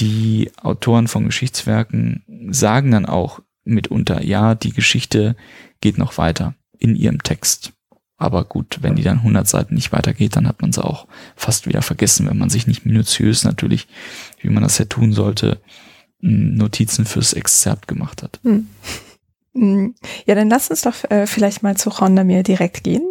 Die Autoren von Geschichtswerken sagen dann auch mitunter, ja, die Geschichte geht noch weiter in ihrem Text. Aber gut, wenn die dann 100 Seiten nicht weitergeht, dann hat man es auch fast wieder vergessen, wenn man sich nicht minutiös natürlich, wie man das ja tun sollte, Notizen fürs Exzerpt gemacht hat. Ja, dann lass uns doch vielleicht mal zu Khwandamir direkt gehen.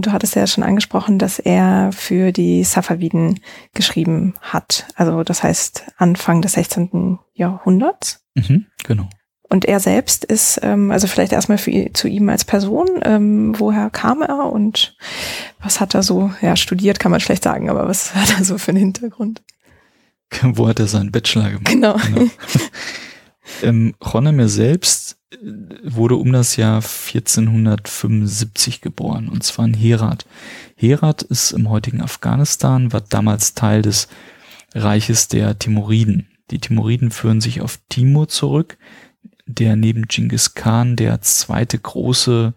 Du hattest ja schon angesprochen, dass er für die Safaviden geschrieben hat. Also das heißt Anfang des 16. Jahrhunderts. Mhm, genau. Und er selbst ist, also vielleicht erstmal zu ihm als Person, woher kam er und was hat er so, ja, studiert kann man schlecht sagen, aber was hat er so für einen Hintergrund? Wo hat er seinen Bachelor gemacht? Genau. Khwandamir selbst wurde um das Jahr 1475 geboren, und zwar in Herat. Herat ist im heutigen Afghanistan, war damals Teil des Reiches der Timuriden. Die Timuriden führen sich auf Timur zurück, der neben Genghis Khan der zweite große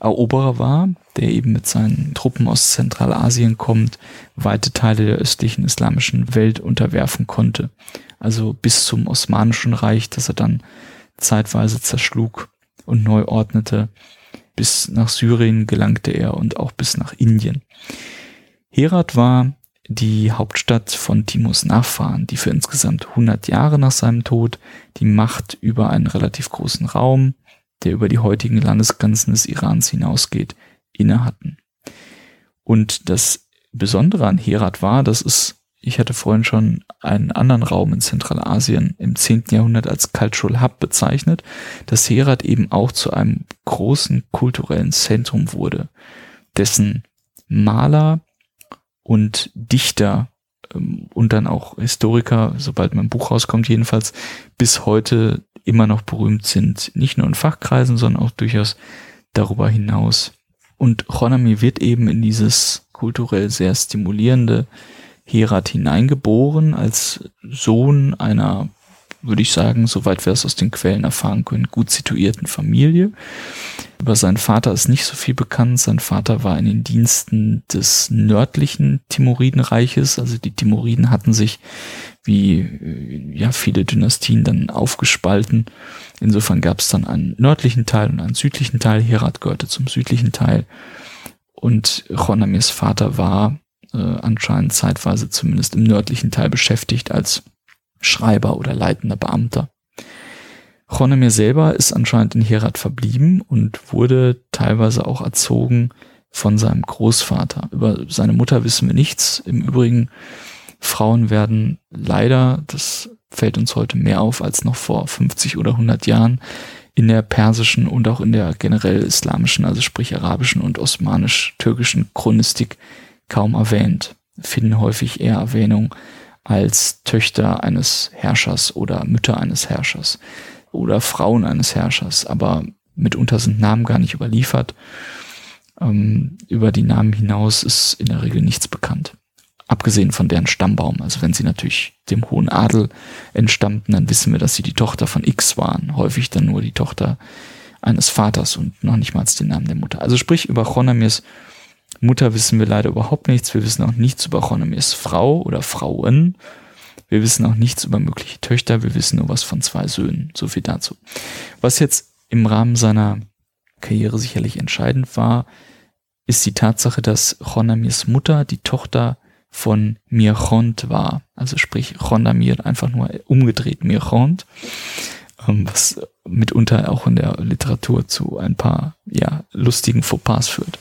Eroberer war, der eben mit seinen Truppen aus Zentralasien kommt, weite Teile der östlichen islamischen Welt unterwerfen konnte. Also bis zum Osmanischen Reich, das er dann zeitweise zerschlug und neu ordnete. Bis nach Syrien gelangte er und auch bis nach Indien. Herat war die Hauptstadt von Timurs Nachfahren, die für insgesamt 100 Jahre nach seinem Tod die Macht über einen relativ großen Raum, der über die heutigen Landesgrenzen des Irans hinausgeht, inne hatten. Und das Besondere an Herat war, dass es, ich hatte vorhin schon einen anderen Raum in Zentralasien im 10. Jahrhundert als Cultural Hub bezeichnet, dass Herat eben auch zu einem großen kulturellen Zentrum wurde, dessen Maler und Dichter und dann auch Historiker, sobald mein Buch rauskommt jedenfalls, bis heute immer noch berühmt sind. Nicht nur in Fachkreisen, sondern auch durchaus darüber hinaus. Und Khwandamir wird eben in dieses kulturell sehr stimulierende Herat hineingeboren, als Sohn einer, würde ich sagen, soweit wir es aus den Quellen erfahren können, gut situierten Familie. Über seinen Vater ist nicht so viel bekannt. Sein Vater war in den Diensten des nördlichen Timuridenreiches. Also die Timuriden hatten sich, wie ja viele Dynastien, dann aufgespalten. Insofern gab es dann einen nördlichen Teil und einen südlichen Teil. Herat gehörte zum südlichen Teil. Und Khwandamirs Vater war anscheinend zeitweise zumindest im nördlichen Teil beschäftigt als Schreiber oder leitender Beamter. Khwandamir selber ist anscheinend in Herat verblieben und wurde teilweise auch erzogen von seinem Großvater. Über seine Mutter wissen wir nichts. Im Übrigen, Frauen werden leider, das fällt uns heute mehr auf als noch vor 50 oder 100 Jahren, in der persischen und auch in der generell islamischen, also sprich arabischen und osmanisch-türkischen Chronistik kaum erwähnt. Finden häufig eher Erwähnung als Töchter eines Herrschers oder Mütter eines Herrschers oder Frauen eines Herrschers, aber mitunter sind Namen gar nicht überliefert. Über die Namen hinaus ist in der Regel nichts bekannt, abgesehen von deren Stammbaum. Also wenn sie natürlich dem hohen Adel entstammten, dann wissen wir, dass sie die Tochter von X waren, häufig dann nur die Tochter eines Vaters und noch nicht mal den Namen der Mutter. Also sprich, über Khwandamirs Mutter wissen wir leider überhaupt nichts. Wir wissen auch nichts über Khwandamirs Frau oder Frauen. Wir wissen auch nichts über mögliche Töchter. Wir wissen nur was von 2 Söhnen. So viel dazu. Was jetzt im Rahmen seiner Karriere sicherlich entscheidend war, ist die Tatsache, dass Khwandamirs Mutter die Tochter von Mirkhwand war. Also sprich Khwandamir einfach nur umgedreht Mirkhwand, was mitunter auch in der Literatur zu ein paar lustigen Fauxpas führt.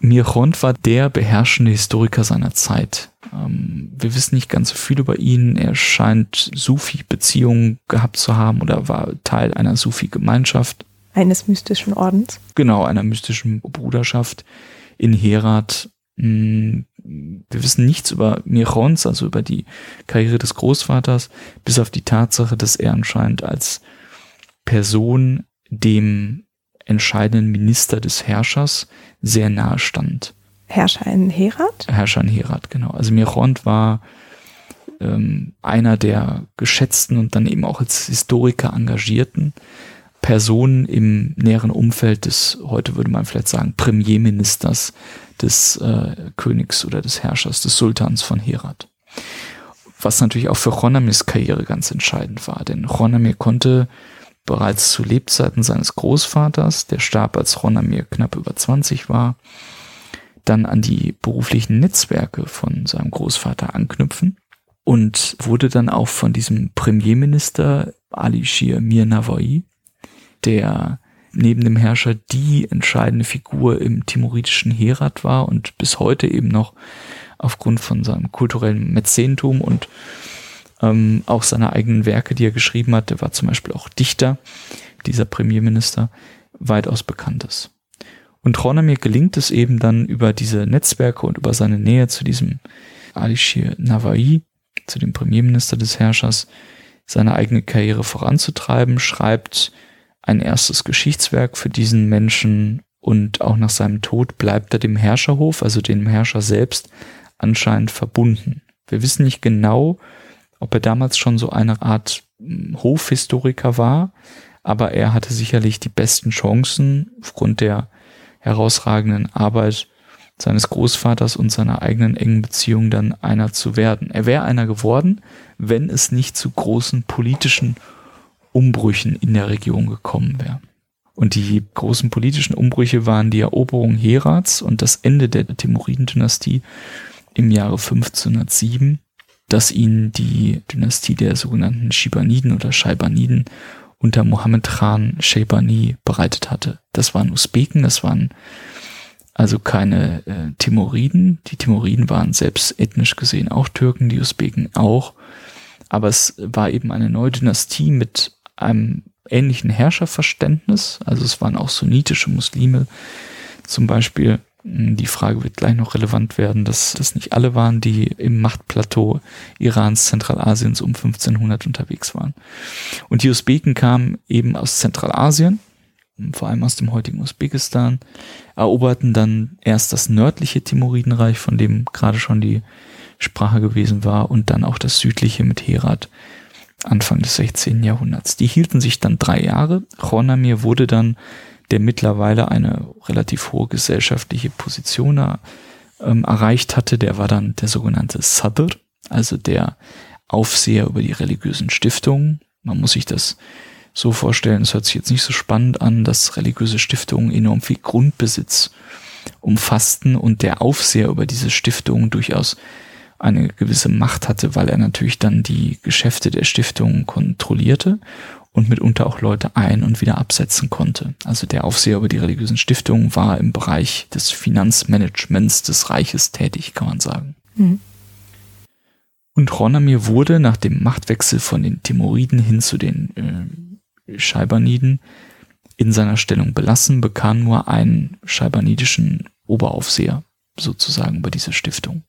Mirkhwand war der beherrschende Historiker seiner Zeit. Wir wissen nicht ganz so viel über ihn. Er scheint Sufi-Beziehungen gehabt zu haben oder war Teil einer Sufi-Gemeinschaft. Eines mystischen Ordens? Genau, einer mystischen Bruderschaft in Herat. Wir wissen nichts über Mirkhwand, also über die Karriere des Großvaters, bis auf die Tatsache, dass er anscheinend als Person dem entscheidenden Minister des Herrschers sehr nahe stand. Herrscher in Herat? Herrscher in Herat, genau. Also Mirkhwand war einer der geschätzten und dann eben auch als Historiker engagierten Personen im näheren Umfeld des, heute würde man vielleicht sagen, Premierministers, des Königs oder des Herrschers, des Sultans von Herat. Was natürlich auch für Khwandamirs Karriere ganz entscheidend war, denn Khwandamir konnte bereits zu Lebzeiten seines Großvaters, der starb, als Khwandamir knapp über 20 war, dann an die beruflichen Netzwerke von seinem Großvater anknüpfen und wurde dann auch von diesem Premierminister Ali Shir Mir Nawai, der neben dem Herrscher die entscheidende Figur im timuridischen Herat war und bis heute eben noch aufgrund von seinem kulturellen Mäzentum und auch seine eigenen Werke, die er geschrieben hat, der war zum Beispiel auch Dichter, dieser Premierminister, weitaus bekannt ist. Und Khwandamir gelingt es eben dann über diese Netzwerke und über seine Nähe zu diesem Ali Shir Nawai, zu dem Premierminister des Herrschers, seine eigene Karriere voranzutreiben, schreibt ein erstes Geschichtswerk für diesen Menschen und auch nach seinem Tod bleibt er dem Herrscherhof, also dem Herrscher selbst, anscheinend verbunden. Wir wissen nicht genau, ob er damals schon so eine Art Hofhistoriker war, aber er hatte sicherlich die besten Chancen aufgrund der herausragenden Arbeit seines Großvaters und seiner eigenen engen Beziehung dann einer zu werden. Er wäre einer geworden, wenn es nicht zu großen politischen Umbrüchen in der Region gekommen wäre. Und die großen politischen Umbrüche waren die Eroberung Herats und das Ende der Timuriden-Dynastie im Jahre 1507, dass ihnen die Dynastie der sogenannten Shaybaniden oder Shaybaniden unter Muhammad Khan Shaybani bereitet hatte. Das waren Usbeken, das waren also keine Timuriden. Die Timuriden waren selbst ethnisch gesehen auch Türken, die Usbeken auch. Aber es war eben eine neue Dynastie mit einem ähnlichen Herrscherverständnis. Also es waren auch sunnitische Muslime zum Beispiel. Die Frage wird gleich noch relevant werden, dass das nicht alle waren, die im Machtplateau Irans, Zentralasiens um 1500 unterwegs waren. Und die Usbeken kamen eben aus Zentralasien, vor allem aus dem heutigen Usbekistan, eroberten dann erst das nördliche Timuridenreich, von dem gerade schon die Sprache gewesen war, und dann auch das südliche mit Herat Anfang des 16. Jahrhunderts. Die hielten sich dann 3 Jahre. Khwandamir wurde dann, der mittlerweile eine relativ hohe gesellschaftliche Position erreicht hatte, der war dann der sogenannte Sadr, also der Aufseher über die religiösen Stiftungen. Man muss sich das so vorstellen, es hört sich jetzt nicht so spannend an, dass religiöse Stiftungen enorm viel Grundbesitz umfassten und der Aufseher über diese Stiftungen durchaus eine gewisse Macht hatte, weil er natürlich dann die Geschäfte der Stiftung kontrollierte und mitunter auch Leute ein- und wieder absetzen konnte. Also der Aufseher über die religiösen Stiftungen war im Bereich des Finanzmanagements des Reiches tätig, kann man sagen. Mhm. Und Khwandamir wurde nach dem Machtwechsel von den Timuriden hin zu den Shaybaniden in seiner Stellung belassen, bekam nur einen scheibanidischen Oberaufseher sozusagen über diese Stiftung.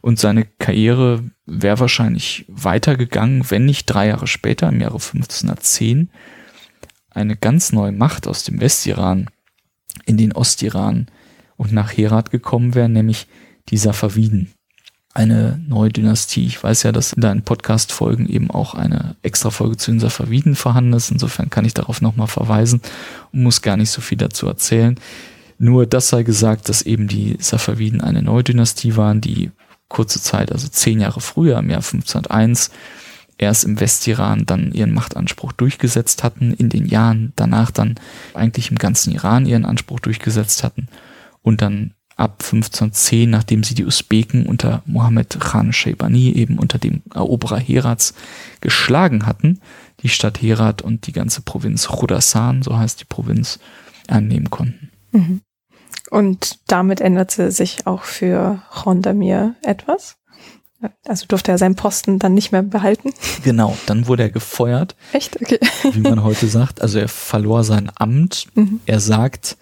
Und seine Karriere wäre wahrscheinlich weitergegangen, wenn nicht 3 Jahre später, im Jahre 1510, eine ganz neue Macht aus dem Westiran in den Ostiran und nach Herat gekommen wäre, nämlich die Safaviden. Eine neue Dynastie. Ich weiß ja, dass in deinen Podcast-Folgen eben auch eine Extra-Folge zu den Safaviden vorhanden ist. Insofern kann ich darauf nochmal verweisen und muss gar nicht so viel dazu erzählen. Nur das sei gesagt, dass eben die Safaviden eine neue Dynastie waren, die kurze Zeit, also 10 Jahre früher, im Jahr 1501, erst im Westiran dann ihren Machtanspruch durchgesetzt hatten, in den Jahren danach dann eigentlich im ganzen Iran ihren Anspruch durchgesetzt hatten und dann ab 1510, nachdem sie die Usbeken unter Muhammad Khan Shaybani, eben unter dem Eroberer Herats, geschlagen hatten, die Stadt Herat und die ganze Provinz Chorasan, so heißt die Provinz, annehmen konnten. Mhm. Und damit änderte sich auch für Khwandamir etwas? Also durfte er seinen Posten dann nicht mehr behalten? Genau, dann wurde er gefeuert. Echt? Okay. Wie man heute sagt. Also er verlor sein Amt. Mhm. Er sagt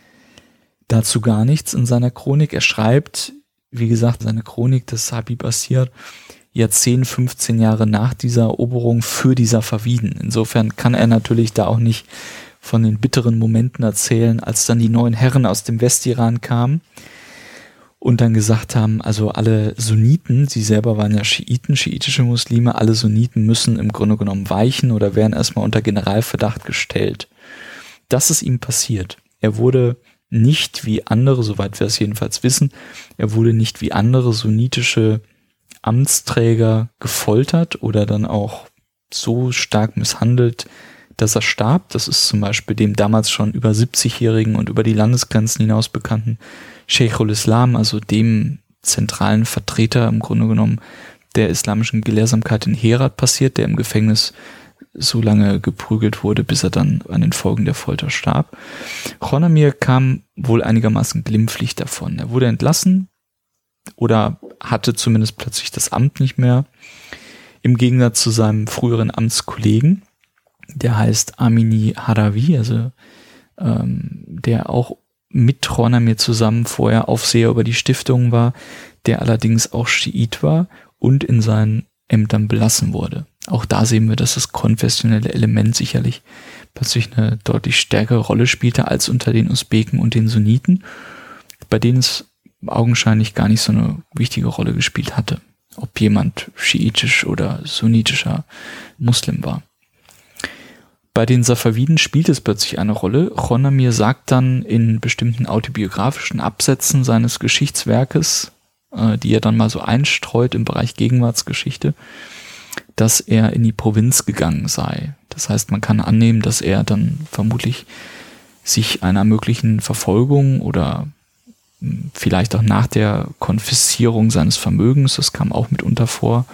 dazu gar nichts in seiner Chronik. Er schreibt, wie gesagt, seine Chronik des Habib al-siyar, ja 10, 15 Jahre nach dieser Eroberung für die Safaviden. Insofern kann er natürlich da auch nicht von den bitteren Momenten erzählen, als dann die neuen Herren aus dem Westiran kamen und dann gesagt haben, also alle Sunniten, sie selber waren ja Schiiten, schiitische Muslime, alle Sunniten müssen im Grunde genommen weichen oder werden erstmal unter Generalverdacht gestellt. Das ist ihm passiert. Er wurde nicht wie andere, soweit wir es jedenfalls wissen, er wurde nicht wie andere sunnitische Amtsträger gefoltert oder dann auch so stark misshandelt, dass er starb. Das ist zum Beispiel dem damals schon über 70-Jährigen und über die Landesgrenzen hinaus bekannten Sheikh al-Islam, also dem zentralen Vertreter im Grunde genommen der islamischen Gelehrsamkeit in Herat passiert, der im Gefängnis so lange geprügelt wurde, bis er dann an den Folgen der Folter starb. Khwandamir kam wohl einigermaßen glimpflich davon. Er wurde entlassen oder hatte zumindest plötzlich das Amt nicht mehr. Im Gegensatz zu seinem früheren Amtskollegen, der heißt Amini Haravi, also der auch mit Khwandamir zusammen vorher Aufseher über die Stiftungen war, der allerdings auch Schiit war und in seinen Ämtern belassen wurde. Auch da sehen wir, dass das konfessionelle Element sicherlich plötzlich eine deutlich stärkere Rolle spielte als unter den Usbeken und den Sunniten, bei denen es augenscheinlich gar nicht so eine wichtige Rolle gespielt hatte, ob jemand schiitisch oder sunnitischer Muslim war. Bei den Safaviden spielt es plötzlich eine Rolle. Khwandamir sagt dann in bestimmten autobiografischen Absätzen seines Geschichtswerkes, die er dann mal so einstreut im Bereich Gegenwartsgeschichte, dass er in die Provinz gegangen sei. Das heißt, man kann annehmen, dass er dann vermutlich sich einer möglichen Verfolgung oder vielleicht auch nach der Konfiszierung seines Vermögens, das kam auch mitunter vor,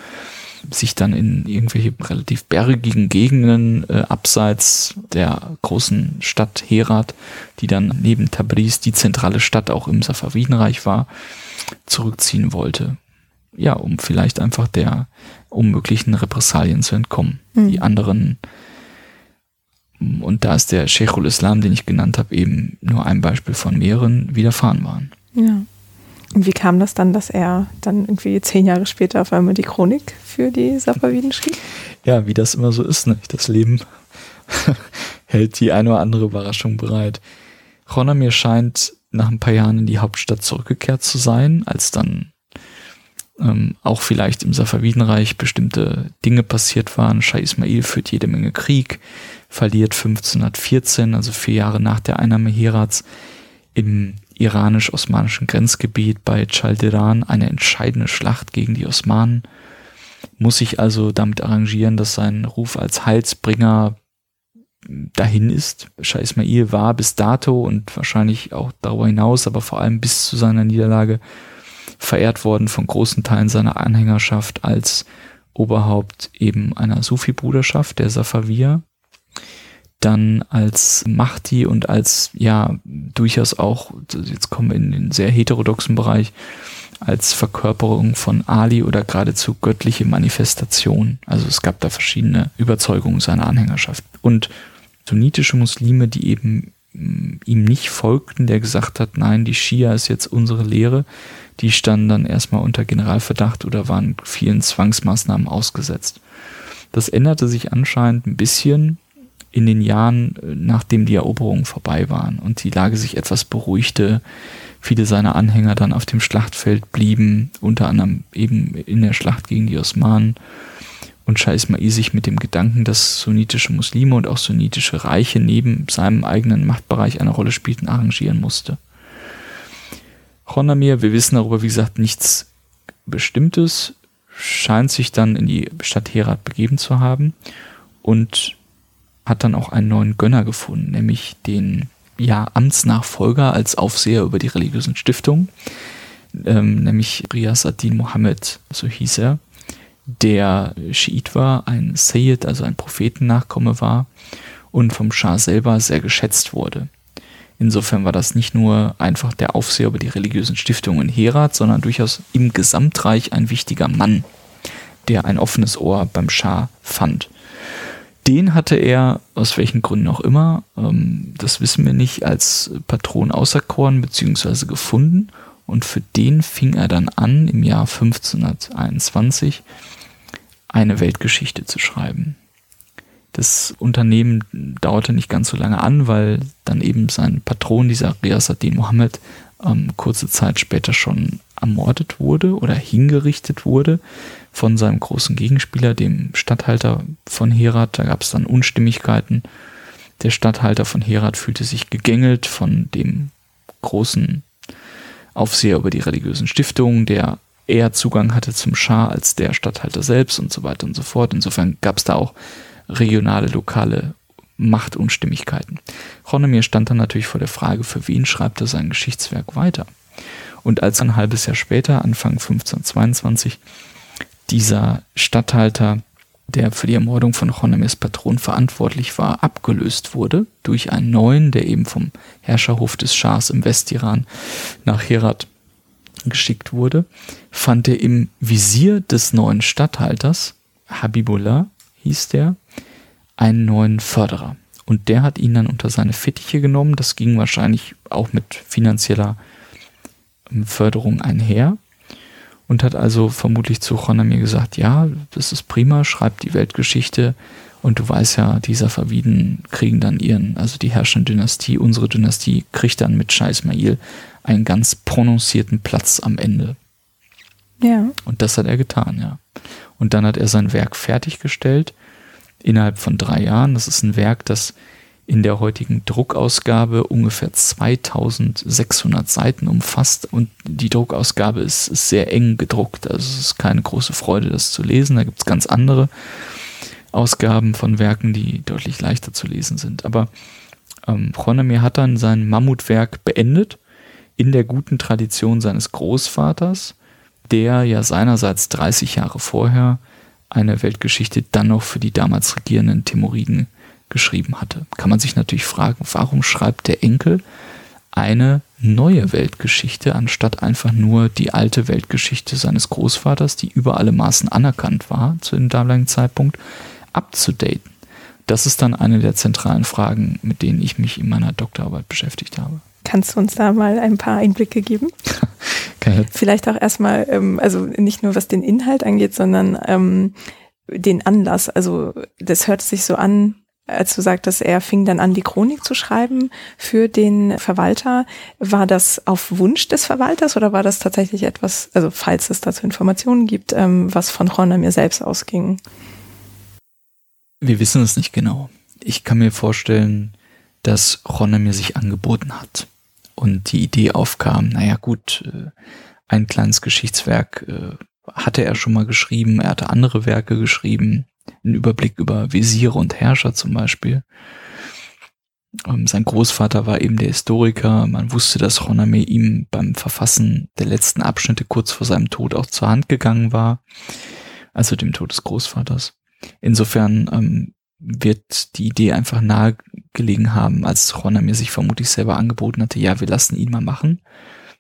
sich dann in irgendwelche relativ bergigen Gegenden abseits der großen Stadt Herat, die dann neben Tabriz die zentrale Stadt auch im Safavidenreich war, zurückziehen wollte. Ja, um vielleicht einfach der unmöglichen Repressalien zu entkommen. Mhm. Die anderen, und da ist der Sheikh al-Islam, den ich genannt habe, eben nur ein Beispiel von mehreren, widerfahren waren. Ja. Und wie kam das dann, dass er dann irgendwie 10 Jahre später auf einmal die Chronik für die Safaviden schrieb? Ja, wie das immer so ist, ne? Das Leben hält die eine oder andere Überraschung bereit. Khwandamir scheint nach ein paar Jahren in die Hauptstadt zurückgekehrt zu sein, als dann auch vielleicht im Safavidenreich bestimmte Dinge passiert waren. Shah Ismail führt jede Menge Krieg, verliert 1514, also 4 Jahre nach der Einnahme Herats, im iranisch-osmanischen Grenzgebiet bei Chaldiran eine entscheidende Schlacht gegen die Osmanen, muss sich also damit arrangieren, dass sein Ruf als Heilsbringer dahin ist. Shah Ismail war bis dato und wahrscheinlich auch darüber hinaus, aber vor allem bis zu seiner Niederlage verehrt worden von großen Teilen seiner Anhängerschaft als Oberhaupt eben einer Sufi-Bruderschaft, der Safaviyah, dann als Mahdi und als, ja, durchaus auch, jetzt kommen wir in den sehr heterodoxen Bereich, als Verkörperung von Ali oder geradezu göttliche Manifestation. Also es gab da verschiedene Überzeugungen seiner Anhängerschaft. Und sunnitische Muslime, die eben ihm nicht folgten, der gesagt hat, nein, die Schia ist jetzt unsere Lehre, die standen dann erstmal unter Generalverdacht oder waren vielen Zwangsmaßnahmen ausgesetzt. Das änderte sich anscheinend ein bisschen in den Jahren, nachdem die Eroberungen vorbei waren und die Lage sich etwas beruhigte. Viele seiner Anhänger dann auf dem Schlachtfeld blieben, unter anderem eben in der Schlacht gegen die Osmanen. Und Shah Ismail sich mit dem Gedanken, dass sunnitische Muslime und auch sunnitische Reiche neben seinem eigenen Machtbereich eine Rolle spielten, arrangieren musste. Khwandamir, wir wissen darüber, wie gesagt, nichts Bestimmtes, scheint sich dann in die Stadt Herat begeben zu haben und hat dann auch einen neuen Gönner gefunden, nämlich den Amtsnachfolger als Aufseher über die religiösen Stiftungen, nämlich Riazaddin Mohammed, so hieß er, der Schiit war, ein Sayyid, also ein Prophetennachkomme war und vom Schah selber sehr geschätzt wurde. Insofern war das nicht nur einfach der Aufseher über die religiösen Stiftungen in Herat, sondern durchaus im Gesamtreich ein wichtiger Mann, der ein offenes Ohr beim Schah fand. Den hatte er, aus welchen Gründen auch immer, das wissen wir nicht, als Patron auserkoren bzw. gefunden und für den fing er dann an, im Jahr 1521 eine Weltgeschichte zu schreiben. Das Unternehmen dauerte nicht ganz so lange an, weil dann eben sein Patron, dieser Riazaddin Mohammed, kurze Zeit später schon ermordet wurde oder hingerichtet wurde von seinem großen Gegenspieler, dem Statthalter von Herat. Da gab es dann Unstimmigkeiten. Der Statthalter von Herat fühlte sich gegängelt von dem großen Aufseher über die religiösen Stiftungen, der eher Zugang hatte zum Schah als der Statthalter selbst und so weiter und so fort. Insofern gab es da auch regionale, lokale Machtunstimmigkeiten. Khwandamir stand dann natürlich vor der Frage, für wen schreibt er sein Geschichtswerk weiter? Und als ein halbes Jahr später, Anfang 1522, dieser Statthalter, der für die Ermordung von Khwandamirs Patron verantwortlich war, abgelöst wurde durch einen neuen, der eben vom Herrscherhof des Schahs im Westiran nach Herat geschickt wurde, fand er im Visier des neuen Statthalters, Habibullah hieß der, einen neuen Förderer. Und der hat ihn dann unter seine Fittiche genommen. Das ging wahrscheinlich auch mit finanzieller Förderung einher und hat also vermutlich zu Khwandamir gesagt, ja, das ist prima, schreib die Weltgeschichte und du weißt ja, die Safaviden kriegen dann also die herrschende Dynastie, unsere Dynastie kriegt dann mit Shah Ismail einen ganz prononcierten Platz am Ende. Ja. Und das hat er getan, ja. Und dann hat er sein Werk fertiggestellt innerhalb von 3 Jahren. Das ist ein Werk, das in der heutigen Druckausgabe ungefähr 2600 Seiten umfasst und die Druckausgabe ist sehr eng gedruckt, also es ist keine große Freude, das zu lesen. Da gibt es ganz andere Ausgaben von Werken, die deutlich leichter zu lesen sind. Aber Khwandamir hat dann sein Mammutwerk beendet, in der guten Tradition seines Großvaters, der ja seinerseits 30 Jahre vorher eine Weltgeschichte dann noch für die damals regierenden Timuriden geschrieben hatte. Kann man sich natürlich fragen, warum schreibt der Enkel eine neue Weltgeschichte, anstatt einfach nur die alte Weltgeschichte seines Großvaters, die über alle Maßen anerkannt war zu dem damaligen Zeitpunkt, abzudaten? Das ist dann eine der zentralen Fragen, mit denen ich mich in meiner Doktorarbeit beschäftigt habe. Kannst du uns da mal ein paar Einblicke geben? Vielleicht auch erstmal, also nicht nur was den Inhalt angeht, sondern den Anlass. Also das hört sich so an, als du sagtest, er fing dann an, die Chronik zu schreiben für den Verwalter. War das auf Wunsch des Verwalters oder war das tatsächlich etwas, also falls es dazu Informationen gibt, was von Khwandamir selbst ausging? Wir wissen es nicht genau. Ich kann mir vorstellen, dass Khwandamir sich angeboten hat und die Idee aufkam, naja gut, ein kleines Geschichtswerk hatte er schon mal geschrieben, er hatte andere Werke geschrieben, einen Überblick über Wesire und Herrscher zum Beispiel. Sein Großvater war eben der Historiker. Man wusste, dass Khwandamir ihm beim Verfassen der letzten Abschnitte kurz vor seinem Tod auch zur Hand gegangen war, also dem Tod des Großvaters. Insofern wird die Idee einfach nahe gelegen haben, als Khwandamir sich vermutlich selber angeboten hatte, ja, wir lassen ihn mal machen.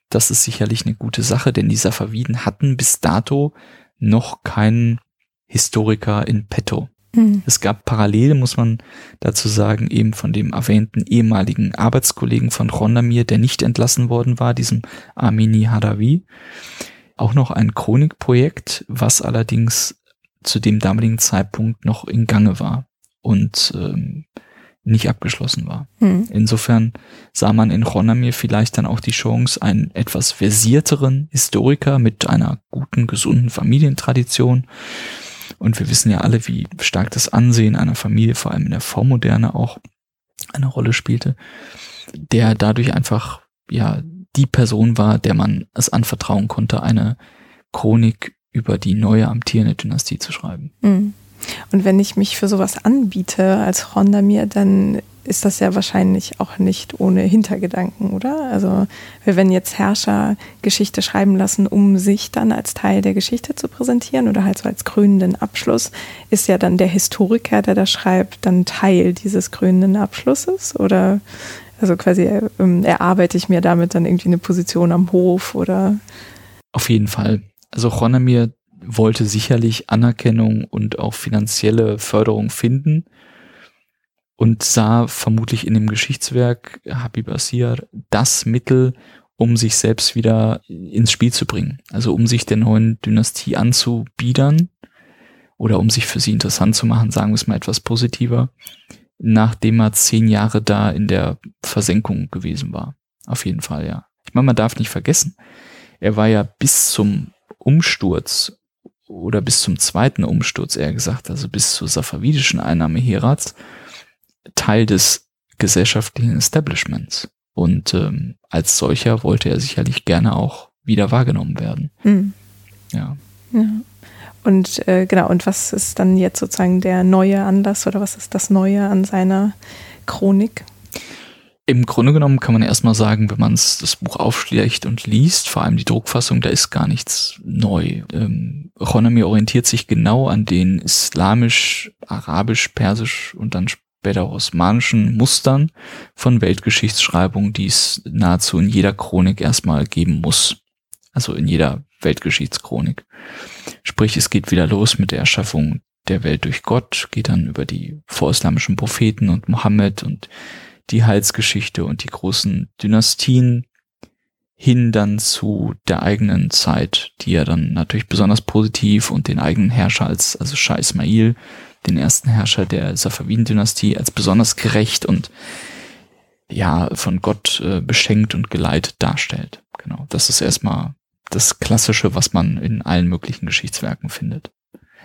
Das ist sicherlich eine gute Sache, denn die Safaviden hatten bis dato noch keinen Historiker in petto. Mhm. Es gab parallel, muss man dazu sagen, eben von dem erwähnten ehemaligen Arbeitskollegen von Khwandamir, der nicht entlassen worden war, diesem Amini Haravi, auch noch ein Chronikprojekt, was allerdings zu dem damaligen Zeitpunkt noch in Gange war und nicht abgeschlossen war. Hm. Insofern sah man in Khwandamir vielleicht dann auch die Chance, einen etwas versierteren Historiker mit einer guten, gesunden Familientradition. Und wir wissen ja alle, wie stark das Ansehen einer Familie, vor allem in der Vormoderne, auch eine Rolle spielte, der dadurch einfach ja die Person war, der man es anvertrauen konnte, eine Chronik über die neue amtierende Dynastie zu schreiben. Hm. Und wenn ich mich für sowas anbiete als Khwandamir, dann ist das ja wahrscheinlich auch nicht ohne Hintergedanken, oder? Also wir werden jetzt Herrscher Geschichte schreiben lassen, um sich dann als Teil der Geschichte zu präsentieren oder halt so als krönenden Abschluss, ist ja dann der Historiker, der das schreibt, dann Teil dieses krönenden Abschlusses? Oder also quasi erarbeite ich mir damit dann irgendwie eine Position am Hof oder? Auf jeden Fall. Also Khwandamir wollte sicherlich Anerkennung und auch finanzielle Förderung finden und sah vermutlich in dem Geschichtswerk Habib al-Siyar das Mittel, um sich selbst wieder ins Spiel zu bringen. Also um sich der neuen Dynastie anzubiedern oder um sich für sie interessant zu machen, sagen wir es mal etwas positiver, nachdem er 10 Jahre da in der Versenkung gewesen war. Auf jeden Fall, ja. Ich meine, man darf nicht vergessen, er war ja bis zum Umsturz oder bis zum zweiten Umsturz, eher gesagt, also bis zur safavidischen Einnahme Herats, Teil des gesellschaftlichen Establishments. Und als solcher wollte er sicherlich gerne auch wieder wahrgenommen werden. Mhm. Ja. Ja. Und genau, und was ist dann jetzt sozusagen der neue Anlass oder was ist das Neue an seiner Chronik? Im Grunde genommen kann man erstmal sagen, wenn man das Buch aufschlägt und liest, vor allem die Druckfassung, da ist gar nichts neu. Khwandamir orientiert sich genau an den islamisch, arabisch, persisch und dann später auch osmanischen Mustern von Weltgeschichtsschreibung, die es nahezu in jeder Chronik erstmal geben muss. Also in jeder Weltgeschichtschronik. Sprich, es geht wieder los mit der Erschaffung der Welt durch Gott, geht dann über die vorislamischen Propheten und Mohammed und die Heilsgeschichte und die großen Dynastien hin dann zu der eigenen Zeit, die ja dann natürlich besonders positiv und den eigenen Herrscher als, also Shah Ismail, den ersten Herrscher der Safaviden-Dynastie, als besonders gerecht und ja, von Gott beschenkt und geleitet darstellt. Genau. Das ist erstmal das Klassische, was man in allen möglichen Geschichtswerken findet.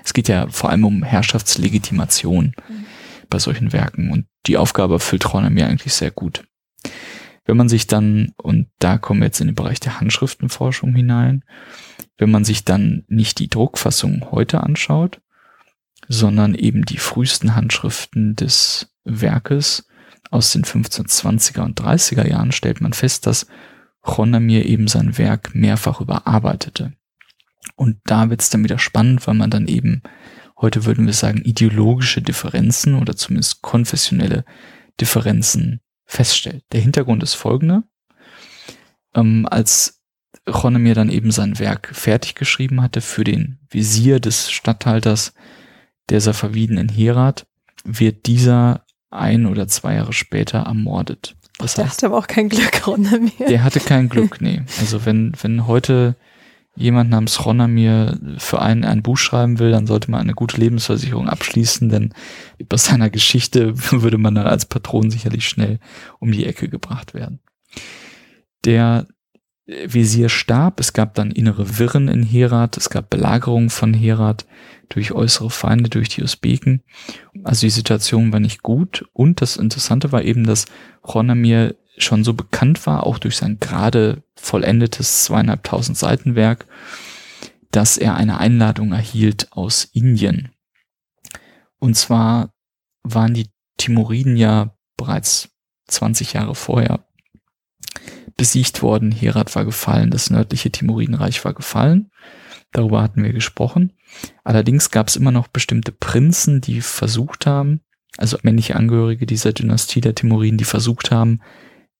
Es geht ja vor allem um Herrschaftslegitimation. Mhm. Bei solchen Werken. Und die Aufgabe erfüllt Khwandamir eigentlich sehr gut. Wenn man sich dann, und da kommen wir jetzt in den Bereich der Handschriftenforschung hinein, wenn man sich dann nicht die Druckfassung heute anschaut, sondern eben die frühesten Handschriften des Werkes aus den 1520er und 30er Jahren, stellt man fest, dass Khwandamir eben sein Werk mehrfach überarbeitete. Und da wird es dann wieder spannend, weil man dann eben, heute würden wir sagen, ideologische Differenzen oder zumindest konfessionelle Differenzen feststellt. Der Hintergrund ist folgender. Als Khwandamir dann eben sein Werk fertig geschrieben hatte für den Wesir des Statthalters der Safaviden in Herat, wird dieser 1 oder 2 Jahre später ermordet. Das heißt, der hatte aber auch kein Glück, Khwandamir. Der hatte kein Glück, nee. Also wenn heute jemand namens Khwandamir für einen ein Buch schreiben will, dann sollte man eine gute Lebensversicherung abschließen, denn bei seiner Geschichte würde man dann als Patron sicherlich schnell um die Ecke gebracht werden. Der Wesir starb, es gab dann innere Wirren in Herat, es gab Belagerungen von Herat durch äußere Feinde, durch die Usbeken. Also die Situation war nicht gut und das Interessante war eben, dass Khwandamir schon so bekannt war, auch durch sein gerade vollendetes 2500 Seiten Werk, dass er eine Einladung erhielt aus Indien. Und zwar waren die Timuriden ja bereits 20 Jahre vorher besiegt worden. Herat war gefallen, das nördliche Timuridenreich war gefallen. Darüber hatten wir gesprochen. Allerdings gab es immer noch bestimmte Prinzen, die versucht haben, also männliche Angehörige dieser Dynastie der Timuriden, die versucht haben,